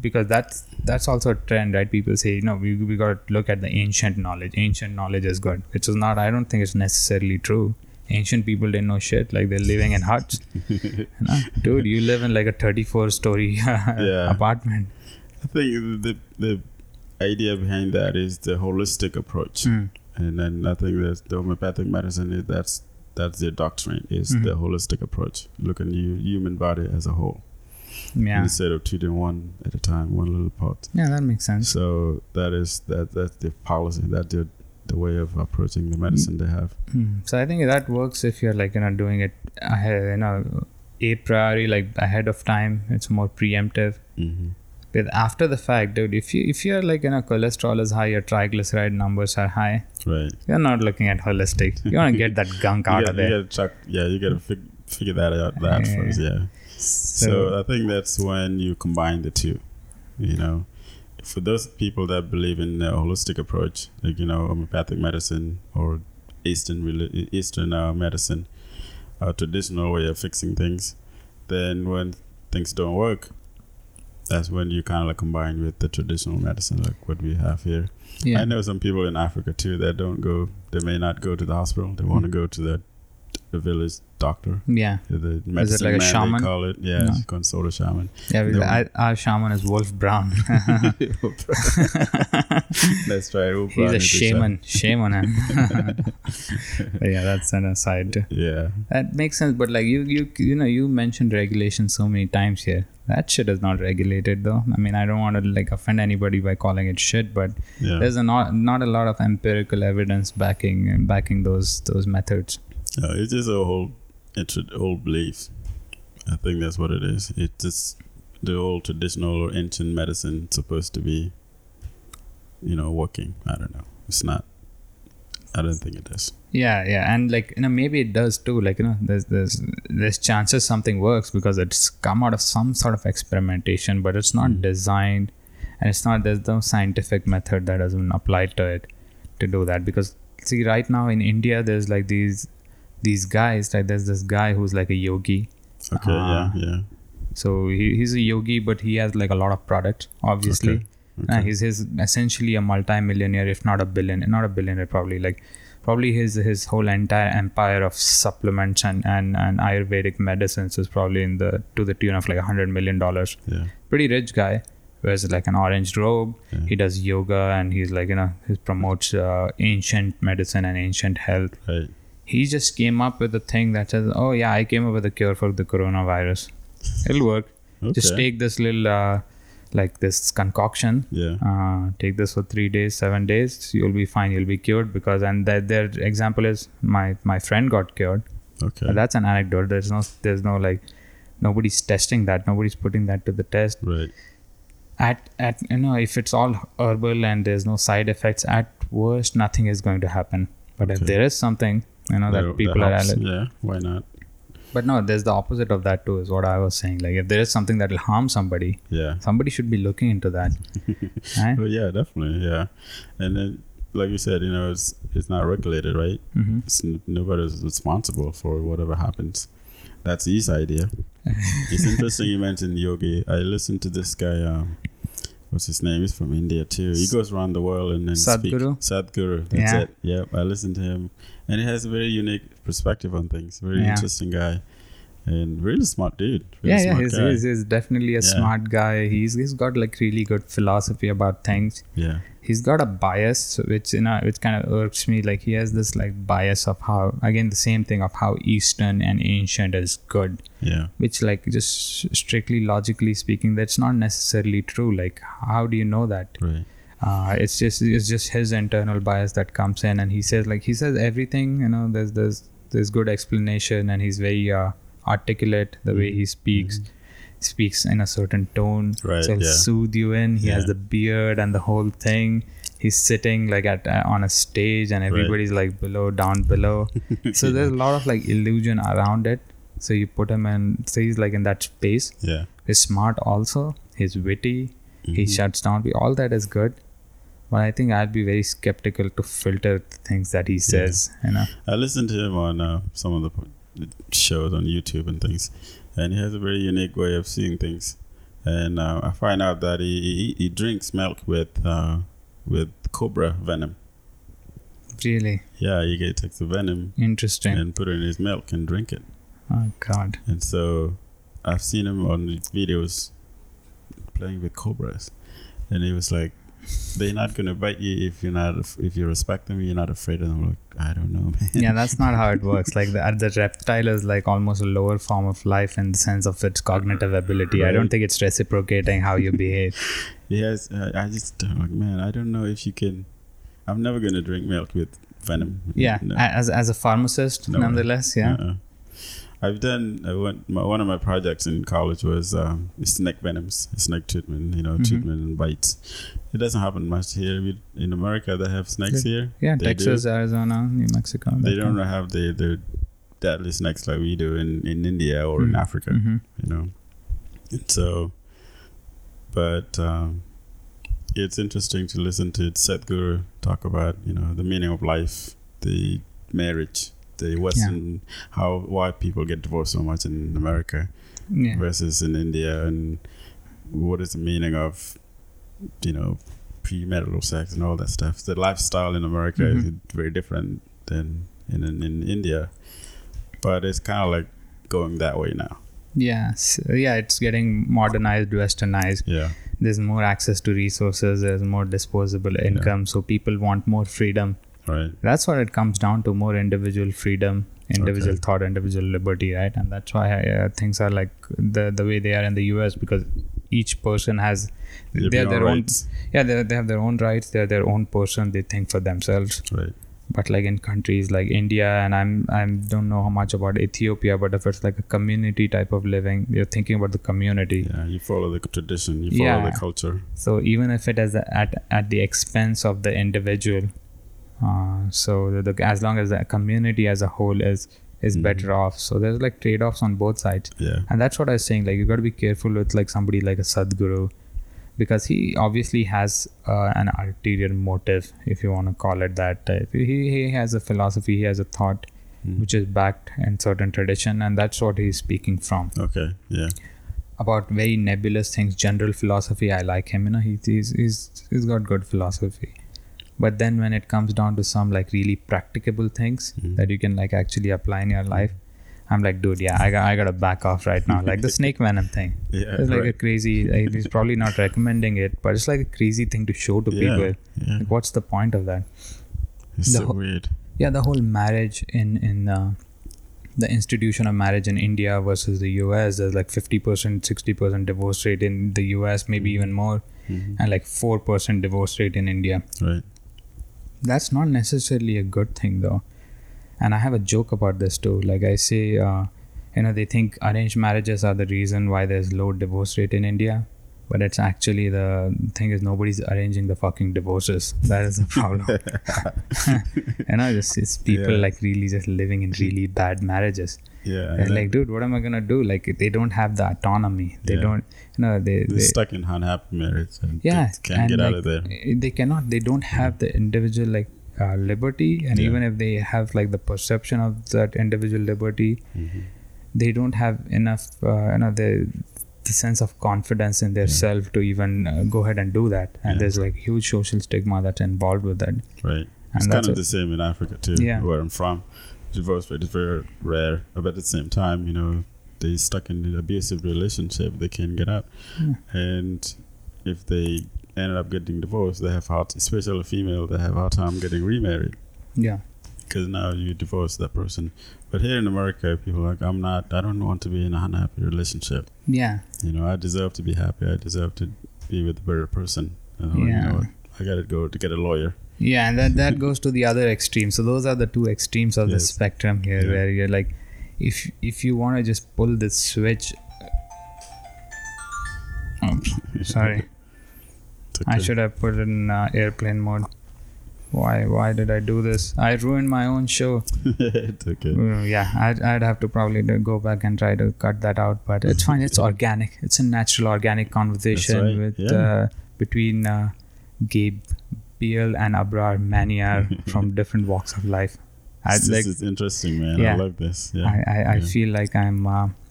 Because that's also a trend, right? People say, you know, we got to look at the ancient knowledge. Ancient knowledge is good, which is not. I don't think it's necessarily true. Ancient people didn't know shit. Like they're living in huts. You know? Dude, you live in like a 34-story apartment. I think the idea behind that is the holistic approach, and then I think that the homeopathic medicine is that's their doctrine is the holistic approach. Look at the human body as a whole. Yeah. Instead of treating one at a time, one little part. Yeah, that makes sense. So that's the policy, that's the way of approaching the medicine they have. So I think that works if you're like, you know, doing it, you know, a priori, like ahead of time. It's more preemptive. But after the fact, dude, if you're like, you know, cholesterol is high, your triglyceride numbers are high. Right. You're not looking at holistic. You want to get that gunk out of there. You got to figure that out first. Yeah. So I think that's when you combine the two, you know, for those people that believe in a holistic approach, like, you know, homeopathic medicine or Eastern medicine, a traditional way of fixing things. Then when things don't work, that's when you kind of like combine with the traditional medicine, like what we have here. Yeah. I know some people in Africa too that they may not go to the hospital. They want to go to the village doctor. Yeah. The medicine is it like a shaman? They call it. Yeah, no. Consult a shaman. Yeah, our shaman is Wolf Brown. That's right. Wolf Brown. He's a shaman. Yeah, that's an aside. Yeah. That makes sense. But like you know, you mentioned regulation so many times here. That shit is not regulated though. I mean, I don't want to like offend anybody by calling it shit, but there's not a lot of empirical evidence backing those methods. No, it's just old belief. I think that's what it is. It's just the old traditional or ancient medicine supposed to be, you know, working. I don't know. It's not. I don't think it does. Yeah, and like, you know, maybe it does too. Like, you know, there's chances something works because it's come out of some sort of experimentation, but it's not designed, and there's no scientific method that doesn't apply to it to do that. Because see, right now in India, there's like these guys, like there's this guy who's like a yogi. Okay, so he's a yogi, but he has like a lot of product, obviously. Okay. He's essentially a multi-millionaire, if not a billionaire. Not a billionaire, probably his whole entire empire of supplements and Ayurvedic medicines is probably to the tune of like $100 million. Yeah, pretty rich guy. Wears like an orange robe. Yeah. He does yoga, and he's like, you know, he promotes ancient medicine and ancient health. Right. He just came up with a thing that says, oh yeah, I came up with a cure for the coronavirus. It'll work. Okay. Just take this little, like this concoction. Yeah. Take this for 3 days, 7 days. You'll be fine. You'll be cured because, and their example is my friend got cured. Okay. But that's an anecdote. There's no like, nobody's testing that. Nobody's putting that to the test. Right. At you know, if it's all herbal and there's no side effects, at worst, nothing is going to happen. But if there is something, you know, that people are allergic. Yeah. Why not? But no, there's the opposite of that too, is what I was saying. Like, if there is something that will harm somebody, yeah, somebody should be looking into that. Right? Well, yeah, definitely, yeah. And then, like you said, you know, it's not regulated, right? Mm-hmm. Nobody's responsible for whatever happens. That's his idea. It's interesting you mentioned yogi. I listened to this guy. What's his name? He's from India too. He goes around the world and then Sadhguru. Sadhguru. That's it. Yeah, I listened to him, and he has a very unique perspective on things. Very interesting guy, and really smart dude. He's definitely a smart guy. He's got like really good philosophy about things. Yeah, he's got a bias, which which kind of irks me. Like he has this like bias of how, again, the same thing of how Eastern and ancient is good. Yeah, which like just strictly logically speaking, that's not necessarily true. Like how do you know that? Right. It's just his internal bias that comes in, and he says everything. You know, there's good explanation, and he's very articulate the way he speaks. Mm-hmm. Speaks in a certain tone, right, so he'll soothe you in. He has the beard and the whole thing. He's sitting like at on a stage, and everybody's like down below. So there's a lot of like illusion around it. So you put him in, so he's like in that space. Yeah, he's smart also. He's witty. Mm-hmm. He shuts down. All that is good. But I think I'd be very skeptical to filter things that he says. Yeah. You know, I listened to him on some of the shows on YouTube and things, and he has a very unique way of seeing things. And I find out that he drinks milk with cobra venom. Really? Yeah, he takes the venom. Interesting. And put it in his milk and drink it. Oh God! And so I've seen him on videos playing with cobras, and he was like, they're not gonna bite you if you respect them. You're not afraid of them. Like, I don't know, man. Yeah, that's not how it works. Like the reptile is like almost a lower form of life in the sense of its cognitive ability. Right. I don't think it's reciprocating how you behave. Yes, I just like, man, I don't know if you can. I'm never gonna drink milk with venom. Yeah, no. As a pharmacist, no, nonetheless, yeah. Uh-uh. One of my projects in college was snake venoms, snake treatment, mm-hmm. treatment and bites. It doesn't happen much here. In America, they have snakes here. Yeah, Texas, Arizona, New Mexico. They don't have the deadly snakes like we do in India or in Africa, And so, but it's interesting to listen to Sadhguru talk about, the meaning of life, the marriage, the Western, why people get divorced so much in America versus in India, and what is the meaning of, premarital sex and all that stuff. The lifestyle in America is very different than in India, but it's kind of like going that way now. Yes, it's getting modernized, westernized. Yeah, there's more access to resources, there's more disposable income, so people want more freedom. Right. That's what it comes down to, more individual freedom, individual thought, individual liberty, right? And that's why things are like the way they are in the US, because each person has they have their own rights, they're their own person, they think for themselves. Right. But like in countries like India, and I don't know how much about Ethiopia, but if it's like a community type of living, you're thinking about the community. Yeah, you follow the tradition, you follow the culture. So even if it is at the expense of the individual, as long as the community as a whole is better off. So there's like trade-offs on both sides, and that's what I was saying, like you got to be careful with like somebody like a Sadhguru, because he obviously has an ulterior motive, if you want to call it that. He has a philosophy, he has a thought which is backed in certain tradition, and that's what he's speaking from. Okay. Yeah, about very nebulous things, general philosophy, I like him, he's got good philosophy. But then when it comes down to some like really practicable things that you can like actually apply in your life, I'm like, dude, I got to back off right now. Like the snake venom thing. Yeah, it's like a crazy, he's probably not recommending it, but it's like a crazy thing to show to people. Yeah. Like, what's the point of that? It's so weird. Yeah, the whole marriage in the institution of marriage in India versus the US, there's like 50%, 60% divorce rate in the US, maybe even more, and like 4% divorce rate in India. Right. That's not necessarily a good thing though. And I have a joke about this too. Like I say, they think arranged marriages are the reason why there's low divorce rate in India. But it's actually, the thing is, nobody's arranging the fucking divorces. That is the problem. It's people like really just living in really bad marriages. Yeah. They're like, dude, what am I going to do? Like, they don't have the autonomy. They don't, they're stuck in unhappy marriage. And they can't get out of there. They don't have the individual, liberty. And even if they have, the perception of that individual liberty, they don't have enough, the sense of confidence in their self to even go ahead and do that, and there's huge social stigma that's involved with that. Right, and it's kind of the same in Africa too, where I'm from. Divorce rate is very rare, but at the same time, they're stuck in an abusive relationship, they can't get out, and if they ended up getting divorced, they have hard, especially female, they have hard time getting remarried. Yeah. Because now you divorce that person. But here in America, people are like, I don't want to be in an unhappy relationship. Yeah. I deserve to be happy. I deserve to be with a better person. I got to go to get a lawyer. Yeah, and that goes to the other extreme. So those are the two extremes of the spectrum here, where you're like, if you want to just pull this switch. Oh, sorry. Okay. I should have put it in airplane mode. Why did I do this? I ruined my own show. It's okay. I'd have to probably go back and try to cut that out, but it's fine. It's organic. It's a natural organic conversation between Gabe Beyl and Abrar Maniar from different walks of life. This is interesting, man. Yeah, I love this. Yeah. I feel like I'm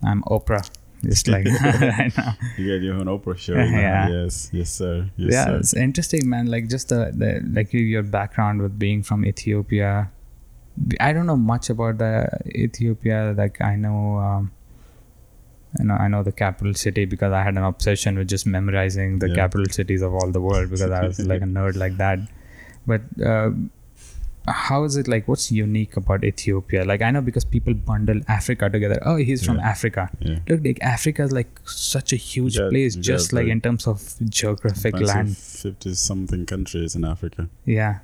Oprah. Just like right now. You got your own Oprah show. Yeah. Yes, sir. Yes, sir. It's interesting, man. Like just the your background with being from Ethiopia. I don't know much about the Ethiopia. Like I know, I know the capital city because I had an obsession with just memorizing the capital cities of all the world because I was like a nerd like that. But how is it like? What's unique about Ethiopia? Like I know because people bundle Africa together. Oh, he's from Africa. Yeah. Look, like Africa is like such a huge place, just like in terms of geographic land. 50-something countries in Africa. Yeah.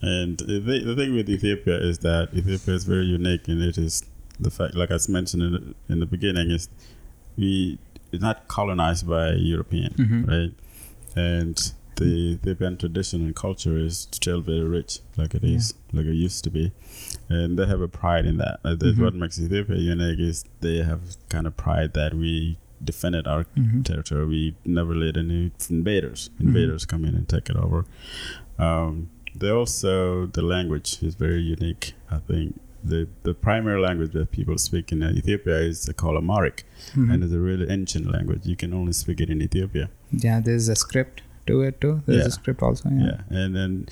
And the thing with Ethiopia is that Ethiopia is very unique, and it is the fact, like I mentioned in the beginning, is it's not colonized by European, right? And the Ethiopian tradition and culture is still very rich, like it is, like it used to be, and they have a pride in that. What makes Ethiopia unique is they have kind of pride that we defended our territory. We never let any invaders come in and take it over. They also, the language is very unique. I think the primary language that people speak in Ethiopia is called Amharic, and it's a really ancient language. You can only speak it in Ethiopia. Yeah, there's a script. There's a script also. Yeah, and then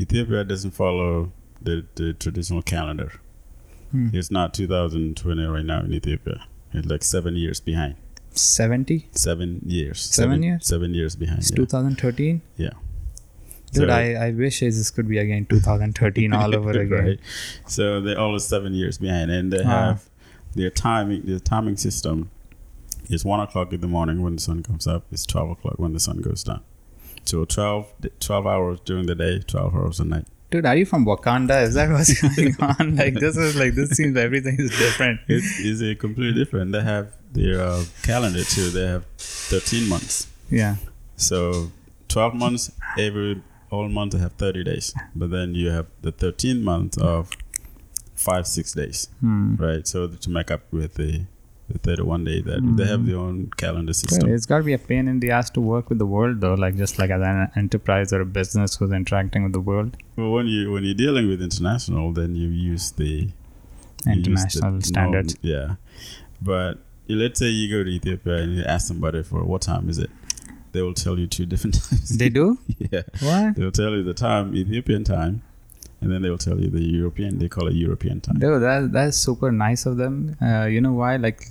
Ethiopia doesn't follow the traditional calendar. It's not 2020 right now in Ethiopia. It's like 7 years behind. 7 years. 7 years. 7 years behind. It's 2013. Yeah. Dude, so, I wish this could be again 2013 all over again. Right. So they're always 7 years behind, and they have their timing. The timing system is 1 o'clock in the morning when the sun comes up. It's 12 o'clock when the sun goes down. So 12 hours during the day, 12 hours at night. Dude, are you from Wakanda? Is that what's going on? This seems everything is different. It's completely different. They have their calendar too. They have 13 months. Yeah. So 12 months, all month they have 30 days. But then you have the 13th month of 5-6 days, right? So to make up with the 31 day that they have their own calendar system. It's got to be a pain in the ass to work with the world though, just as an enterprise or a business who's interacting with the world. Well, when you're dealing with international, then you use the international standards. Yeah. But let's say you go to Ethiopia and you ask somebody for what time is it? They will tell you two different times. They do? Yeah. What? They'll tell you the time, Ethiopian time. And then they will tell you they call it European time. Dude, that's super nice of them. You know why? Like,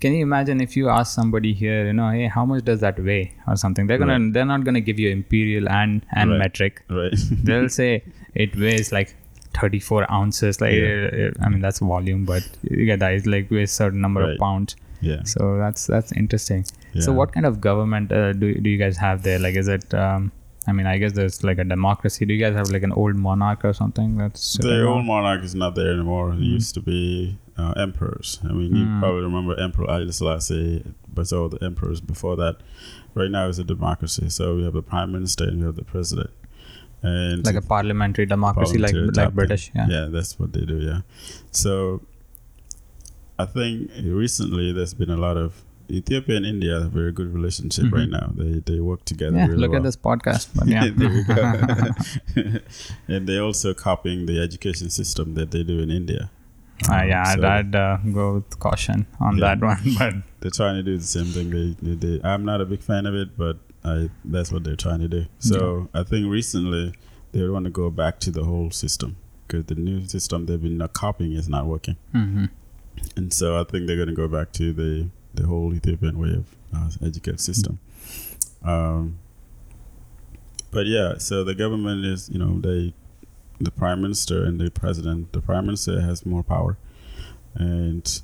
can you imagine if you ask somebody here, hey, how much does that weigh or something? They're not gonna give you imperial and metric. Right. They'll say it weighs like 34 ounces. Like, I mean, that's volume, but you get that. It's like a certain number of pounds. Yeah. So that's interesting. Yeah. So what kind of government do you guys have there? Like, is it? I mean, I guess there's like a democracy. Do you guys have like an old monarch or something? That's the old monarch is not there anymore. It used to be emperors. I mean, you probably remember Emperor Haile Selassie, but all the emperors before that. Right now, it's a democracy. So we have the prime minister and we have the president. And like a parliamentary democracy, like British. Yeah, that's what they do. Yeah. So I think recently there's been a lot of Ethiopia and India have a very good relationship right now. They work together. Yeah, really look well at this podcast. But yeah, there we go. And they're also copying the education system that they do in India. So I'd go with caution on that one. But they're trying to do the same thing. They I'm not a big fan of it, but that's what they're trying to do. So I think recently they want to go back to the whole system because the new system they've been copying is not working. And so I think they're going to go back to the whole Ethiopian way of education system. But yeah, so the government is, you know, the prime minister and the president. The prime minister has more power, and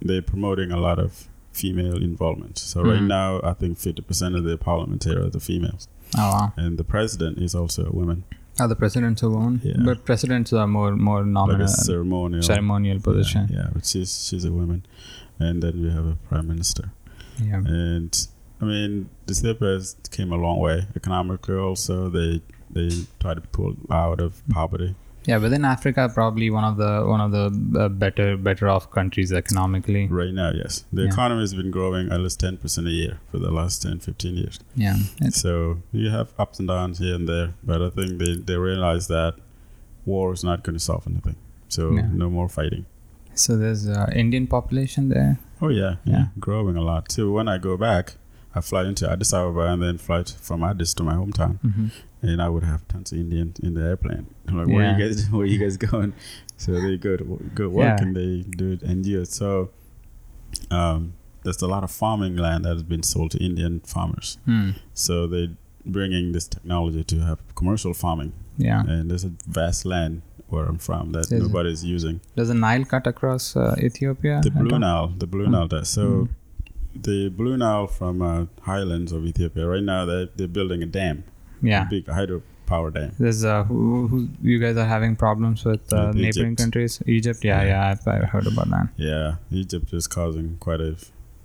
they're promoting a lot of female involvement. So right now, I think 50% of the parliamentarians are females. Oh wow! And the president is also a woman. Are the presidents a woman? Yeah. But presidents are more nominal, like a ceremonial position. Yeah, but she's a woman. And then we have a prime minister. Yeah. And I mean, the Ethiopians came a long way economically. Also, they try to pull out of poverty. Yeah, within Africa, probably one of the better off countries economically. Right now, yes, the economy has been growing at least 10% a year for the last 10-15 years. Yeah. So you have ups and downs here and there, but I think they realize that war is not going to solve anything. So no more fighting. So there's Indian population there? Oh, yeah, growing a lot. So when I go back, I fly into Addis Ababa and then fly from Addis to my hometown. And I would have tons of Indians in the airplane. I'm like, where are you guys going? So they go work and they do it and do it. So there's a lot of farming land that has been sold to Indian farmers. So they're bringing this technology to have commercial farming. Yeah. And there's a vast land where I'm from that nobody's using. Does the Nile cut across Ethiopia? The Blue Nile does. So the Blue Nile from highlands of Ethiopia, right now they're building a dam. Yeah. A big hydropower dam. There's who you guys are having problems with neighboring countries? Egypt? Yeah, I've heard about that. Yeah, Egypt is causing quite a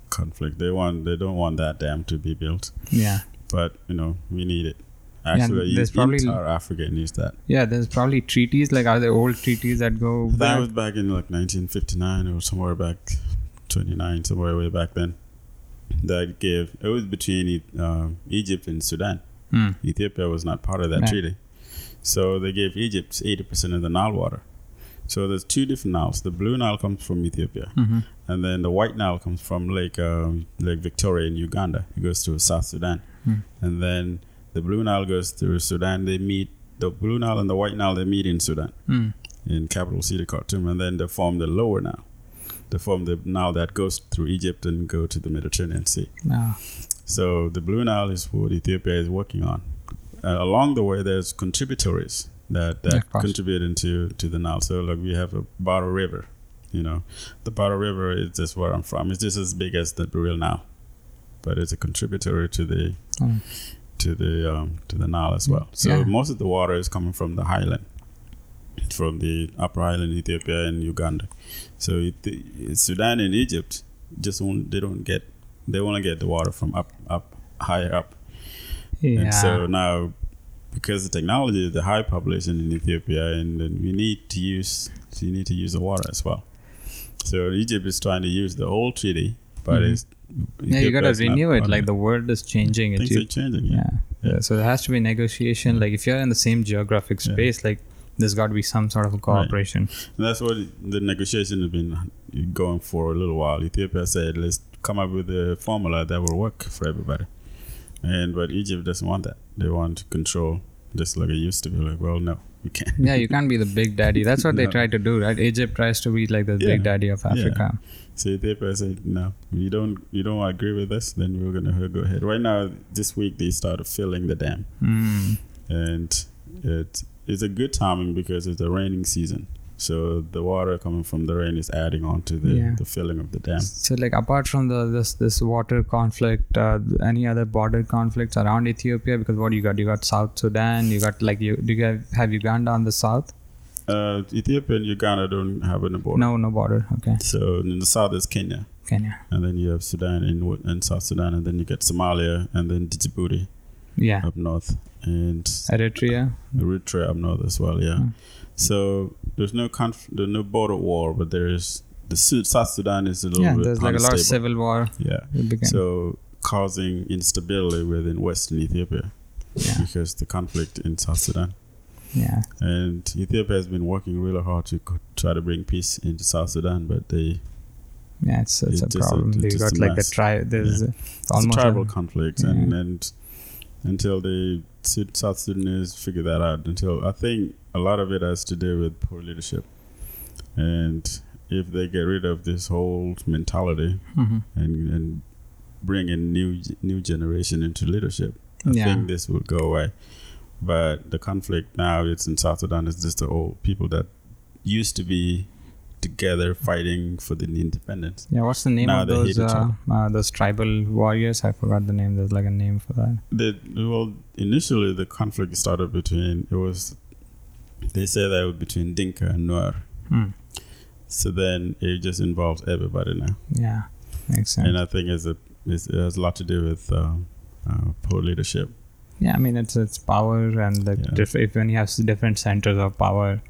conflict. They don't want that dam to be built. Yeah. But, you know, we need it. Actually, there's probably Africa needs that. Yeah, there's probably treaties. Like, are there old treaties that go back? That was back in like 1959 or somewhere back 29, somewhere way back then. That gave it was between Egypt and Sudan. Ethiopia was not part of that treaty, so they gave Egypt 80% of the Nile water. So there's two different Niles. The Blue Nile comes from Ethiopia, and then the White Nile comes from Lake Victoria in Uganda. It goes to South Sudan, and then the Blue Nile goes through Sudan. They meet the Blue Nile and the White Nile. They meet in Sudan, in capital city Khartoum, and then they form the Lower Nile. They form the Nile that goes through Egypt and go to the Mediterranean Sea. Oh. So the Blue Nile is what Ethiopia is working on. Along the way, there's contributors that contribute to the Nile. So like we have a Baro River. You know, the Baro River is just where I'm from. It's just as big as the real Nile, but it's a contributor to the. To the Nile as well. So most of the water is coming from the highland, from the upper highland, Ethiopia and Uganda. So Sudan and Egypt they want to get the water from higher up. Yeah. And so now, because the technology is the high population in Ethiopia, and you need to use the water as well. So Egypt is trying to use the old treaty, but it's. Yeah, you gotta renew it. Like the world is changing. Things are changing. Yeah. So there has to be negotiation. Like if you're in the same geographic space, like there's got to be some sort of a cooperation. Right. And that's what the negotiation has been going for a little while. Ethiopia said, "Let's come up with a formula that will work for everybody," but Egypt doesn't want that. They want to control, just like it used to be. Like, well, no. You can't be the big daddy. That's what they try to do, right? Egypt tries to be like the big daddy of Africa. So Ethiopia said, no, you don't agree with us, then we're going to go ahead. Right now, this week, they started filling the dam. And It's a good timing because it's a raining season. So the water coming from the rain is adding on to the filling of the dam. So like apart from this water conflict, any other border conflicts around Ethiopia? Because what you got South Sudan, you got do you have Uganda on the south? Ethiopia and Uganda don't have any border. No border. Okay. So in the south is Kenya. And then you have Sudan and South Sudan, and then you get Somalia, and then Djibouti. Yeah. Up north. And Eritrea up north as well. Yeah. Mm. So there's no border war, but there is the South Sudan is a little bit there's unstable. Like a large civil war. Yeah. So causing instability within Western Ethiopia because the conflict in South Sudan. Yeah. And Ethiopia has been working really hard to try to bring peace into South Sudan, but they. Yeah, it's a problem. They've got like the tribe. There's almost a tribal conflict, and until the South Sudanese figure that out, I think a lot of it has to do with poor leadership. And if they get rid of this whole mentality and bring a new generation into leadership, I think this will go away. But the conflict now it's in South Sudan is just the old people that used to be together fighting for the independence. Yeah, what's the name now of those tribal warriors? I forgot the name. There's like a name for that. Initially the conflict started between between Dinka and Nuer. Hmm. So then it just involves everybody now. Yeah, makes sense. And I think it has a lot to do with poor leadership. Yeah, I mean it's power and if when you have different centers of power,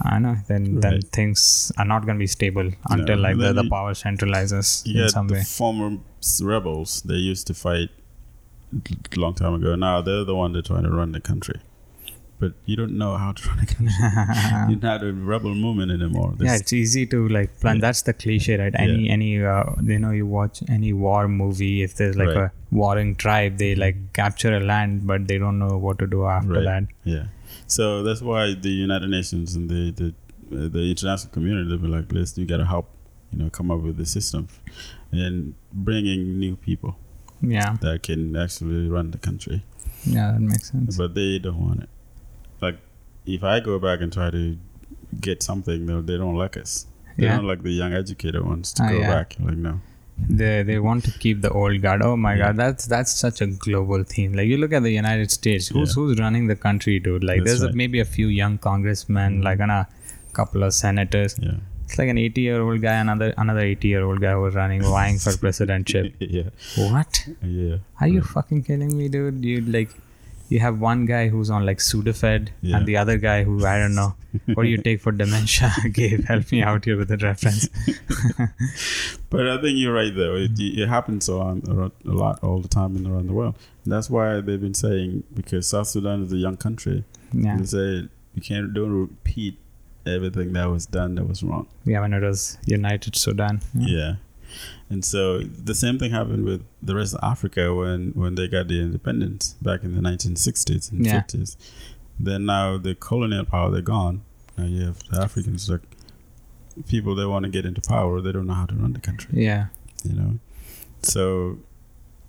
I know then things are not going to be stable until the power centralizes in some way. Former rebels they used to fight a long time ago. Now they're the one that trying to run the country, but you don't know how to run a country. You're not a rebel movement anymore. It's easy to like plan. Yeah. That's the cliche, right? Any you watch any war movie. If there's like a warring tribe, they like capture a land, but they don't know what to do after that. Yeah. So that's why the United Nations and the international community, they'll be like, you gotta help, come up with the system and bringing new people. Yeah. That can actually run the country. Yeah, that makes sense. But they don't want it. Like, if I go back and try to get something, they don't like us. They don't like the young educator ones to go back. Like, no. They want to keep the old guard. Oh my God, that's such a global theme. Like you look at the United States, who's running the country, dude? Like that's maybe a few young congressmen, like and a couple of senators. Yeah. It's like an 80-year-old guy, another 80-year-old guy who's running, vying for presidentship. Yeah. What? Yeah. Are you fucking kidding me, dude? You have one guy who's on like Sudafed and the other guy who, I don't know, what do you take for dementia? Gabe, help me out here with the reference. But I think you're right though. It happens a lot all the time around the world. And that's why they've been saying, because South Sudan is a young country, they say you don't repeat everything that was done that was wrong. Yeah, when it was United Sudan. Yeah. And so the same thing happened with the rest of Africa when they got the independence back in the 1960s and 50s. Then now the colonial power, they're gone. Now you have the Africans, like people they want to get into power, they don't know how to run the country. Yeah. So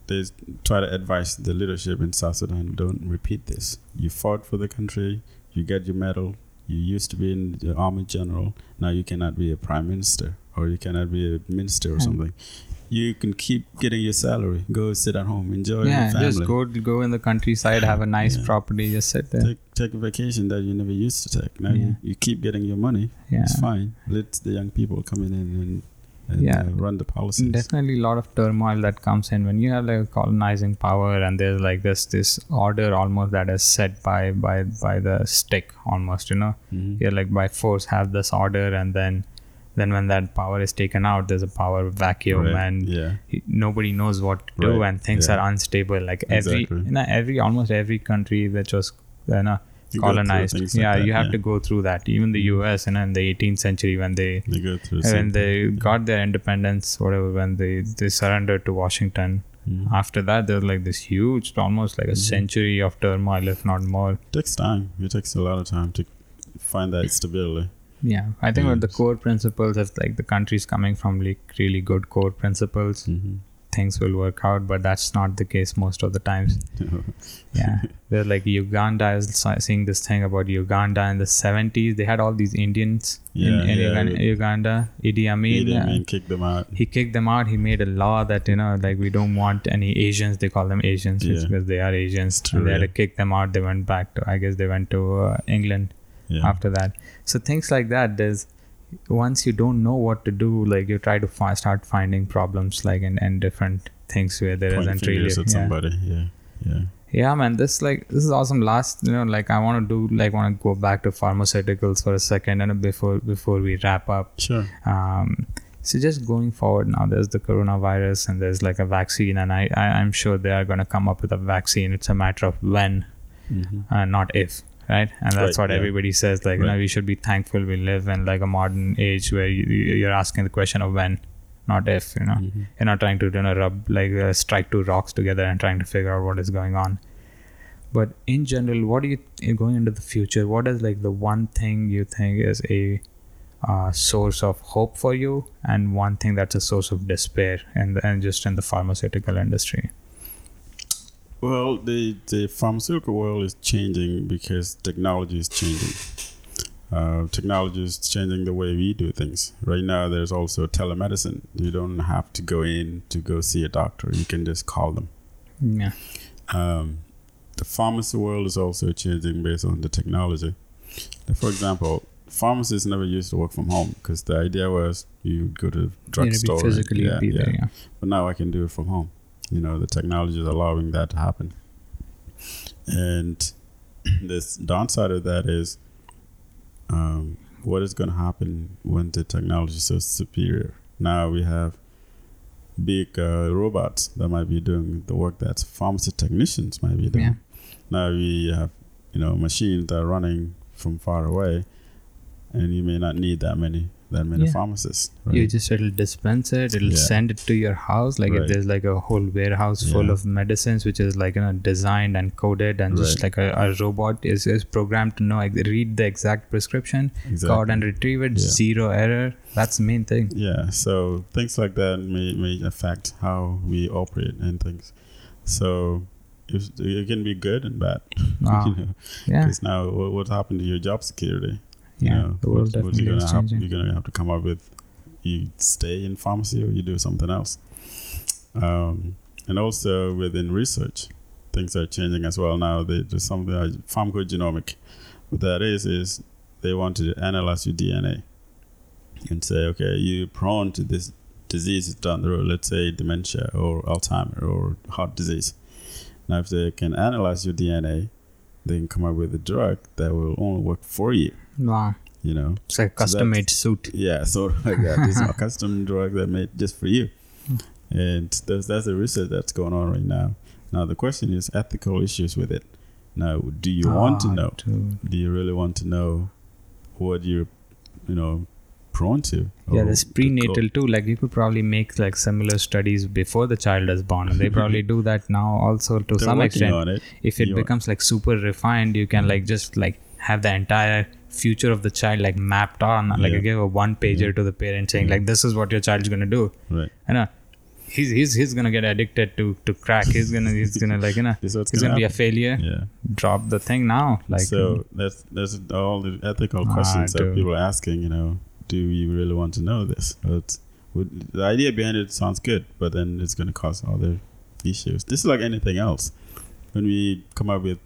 they try to advise the leadership in South Sudan, don't repeat this. You fought for the country, you get your medal, you used to be in the army general, now you cannot be a prime minister. Or you cannot be a minister or something. You can keep getting your salary. Go sit at home, enjoy your family. Yeah, just go in the countryside, have a nice property, just sit there. Take a vacation that you never used to take. Now you keep getting your money. Yeah. It's fine. Let the young people come in and run the policies. Definitely a lot of turmoil that comes in when you have like a colonizing power and there's like this order almost that is set by the stick almost, You're like by force have this order and then when that power is taken out, there's a power vacuum nobody knows what to do and things are unstable. Like every country that was colonized, you have to go through that. Even the US in the 18th century when they got their independence, whatever, when they surrendered to Washington. Mm-hmm. After that, there's like this huge, almost like a century of turmoil, if not more. It takes time. It takes a lot of time to find that stability. Yeah, I think the core principles of like the countries coming from like really good core principles things will work out, but that's not the case most of the times. Yeah, they're like Uganda. I was seeing this thing about Uganda in the 70s. They had all these Indians Uganda. Idi Amin kicked them out. He kicked them out. He made a law that, you know, like, we don't want any Asians. They call them Asians because they are Asians. True, and they had to kick them out. They went back to, I guess they went to England after that. So things like that. There's, once you don't know what to do, like, you try to start finding problems, like, and different things where there isn't really somebody. Yeah, man, this is awesome. Last, you know, like, I want to do, like, want to go back to pharmaceuticals for a second, and before we wrap up. Sure. So just going forward now, there's the coronavirus, and there's like a vaccine, and I'm sure they are going to come up with a vaccine. It's a matter of when, not if. Right, and that's what everybody says. Like, you know, we should be thankful we live in like a modern age where you're asking the question of when, not if. You know, you're not trying to, you know, rub like strike two rocks together and trying to figure out what is going on. But in general, what do you going into the future? What is like the one thing you think is a source of hope for you, and one thing that's a source of despair, and just in the pharmaceutical industry? Well, the pharmaceutical world is changing because technology is changing. Technology is changing the way we do things. Right now, there's also telemedicine. You don't have to go in to go see a doctor. You can just call them. Yeah. The pharmacy world is also changing based on the technology. For example, pharmacists never used to work from home because the idea was you would go to a drugstore. Physically be there, yeah. But now I can do it from home. You know, the technology is allowing that to happen. And this downside of that is what is going to happen when the technology is so superior? Now we have big robots that might be doing the work that pharmacy technicians might be doing. Yeah. Now we have, you know, machines that are running from far away, and you may not need that many pharmacists, right? You just, it'll dispense it, it'll send it to your house, like if there's like a whole warehouse full of medicines, which is like, you know, designed and coded, and just like a robot is programmed to know, like, read the exact prescription, go out and retrieve it, zero error. That's the main thing. So things like that may affect how we operate and things. So it can be good and bad. Wow. You know? Because now what happened to your job security? You know, the world definitely is changing. You're going to have to come up with, you stay in pharmacy or you do something else. And also within research, things are changing as well. Now they do something like pharmacogenomic. What that is they want to analyze your DNA and say, okay, you're prone to this disease down the road. Let's say dementia or Alzheimer's or heart disease. Now, if they can analyze your DNA, they can come up with a drug that will only work for you. Wow. You know, it's like a custom-made suit. Yeah, sort of like that. It's a custom drug that made just for you. And that's the research that's going on right now. Now the question is ethical issues with it. Now, do you want to know? Do you really want to know what you're, you know, prone to? Yeah, there's prenatal too. Like, you could probably make like similar studies before the child is born, and they probably do that now also to some extent. On it. If it becomes like super refined, you can like just like have the entire future of the child like mapped on, like I gave a one pager to the parent saying like, this is what your child's gonna do. Right. And he's gonna get addicted to crack. He's gonna like, you know, he's gonna be a failure. Yeah. Drop the thing now. Like, so that's all the ethical questions that people are asking, you know, do you really want to know this? The idea behind it sounds good, but then it's gonna cause other issues. This is like anything else. When we come up with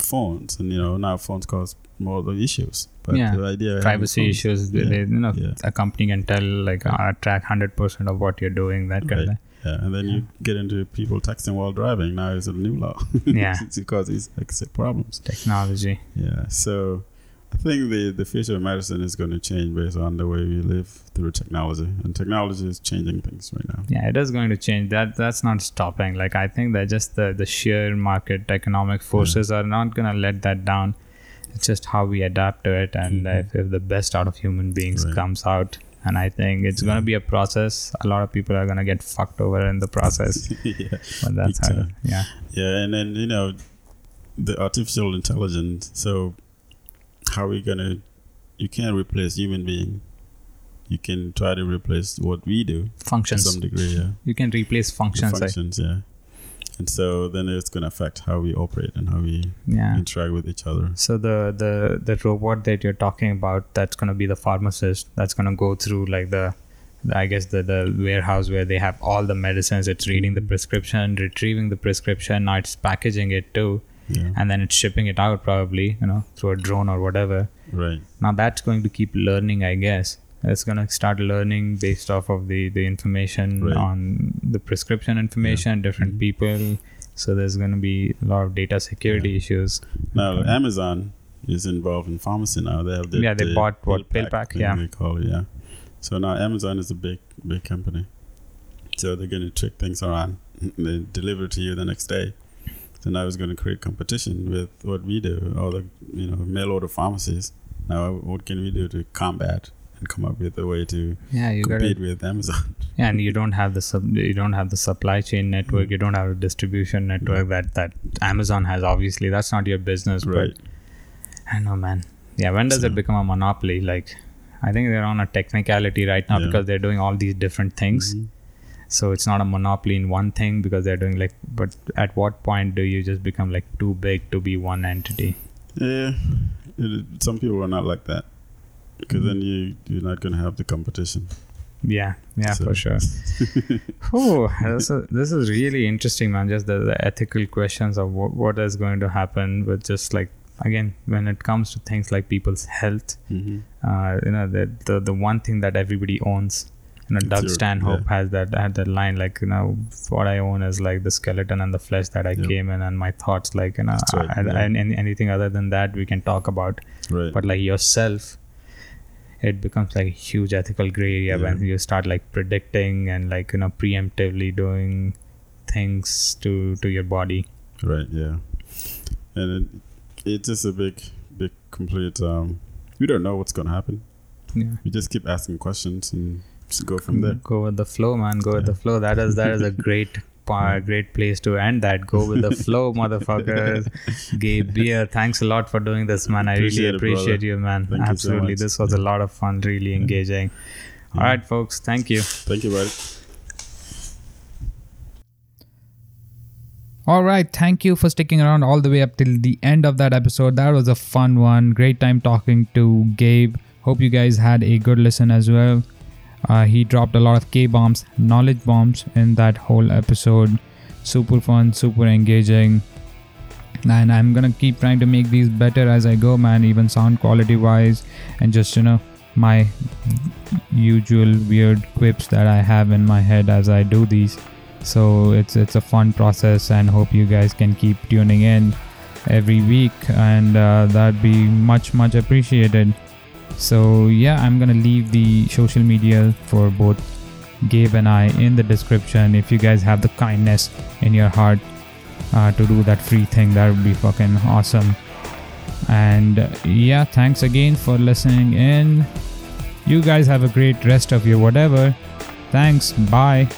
phones, and you know, now phones cause more issues, but the idea, privacy issues, they, you know, a company can tell like track 100% of what you're doing, that kind of thing. And then you get into people texting while driving. Now it's a new law. It's because it's like problems. Technology. So I think the future of medicine is going to change based on the way we live through technology, and technology is changing things right now. Yeah, it is going to change. That's not stopping. Like, I think that just the sheer market economic forces are not going to let that down. It's just how we adapt to it, and if the best out of human beings comes out, and I think it's going to be a process. A lot of people are going to get fucked over in the process. But that's how it, and then, you know, the artificial intelligence. So how are we going to? You can't replace human being you can try to replace what we do. Functions. To some degree, yeah. You can replace functions. The functions, yeah. And so then it's going to affect how we operate and how we interact with each other. So the robot that you're talking about, that's going to be the pharmacist. That's going to go through like the warehouse where they have all the medicines. It's reading the prescription, retrieving the prescription. Now it's packaging it too. Yeah. And then it's shipping it out probably, through a drone or whatever. Right. Now that's going to keep learning, I guess. It's going to start learning based off of the information on the prescription information, different people. So there's going to be a lot of data security issues. Now, Amazon is involved in pharmacy now. They have they bought pill pack they call it, yeah. So now Amazon is a big company. So they're going to trick things around. They deliver to you the next day. So now it's going to create competition with what we do, all the mail order pharmacies. Now, what can we do to combat and come up with a way to compete with Amazon? Yeah, and you don't have the supply chain network. You don't have a distribution network that Amazon has. Obviously, that's not your business, right? But I know, man. Yeah, when does it become a monopoly? Like, I think they're on a technicality right now because they're doing all these different things. Mm-hmm. So it's not a monopoly in one thing because they're doing but at what point do you just become too big to be one entity? Yeah, some people are not like that because then you're not going to have the competition. Yeah, so. For sure. Oh, this is really interesting, man. Just the ethical questions of what is going to happen with just again, when it comes to things like people's health, the one thing that everybody owns. Doug Stanhope had that line, what I own is the skeleton and the flesh that I came in, and my thoughts, anything other than that we can talk about. Right. But yourself, it becomes a huge ethical gray area when you start predicting and preemptively doing things to your body. Right. Yeah. And it's just a big complete. We don't know what's gonna happen. Yeah. We just keep asking questions and. Just go from there. Go with the flow, man. Go with the flow. That is a great great place to end that. Go with the flow, motherfuckers. Gabe Beyl, thanks a lot for doing this, man. I really appreciate you, man. Thank absolutely. You so much. This was a lot of fun, really engaging. Yeah. All right, folks. Thank you. Thank you, buddy. All right. Thank you for sticking around all the way up till the end of that episode. That was a fun one. Great time talking to Gabe. Hope you guys had a good listen as well. He dropped a lot of K-bombs, knowledge bombs in that whole episode. Super fun, super engaging. And I'm going to keep trying to make these better as I go, man, even sound quality wise. And just, my usual weird quips that I have in my head as I do these. So it's a fun process, and hope you guys can keep tuning in every week. And that'd be much, much appreciated. So I'm gonna leave the social media for both Gabe and I in the description. If you guys have the kindness in your heart to do that free thing, that would be fucking awesome. And thanks again for listening in. You guys have a great rest of your whatever. Thanks, bye.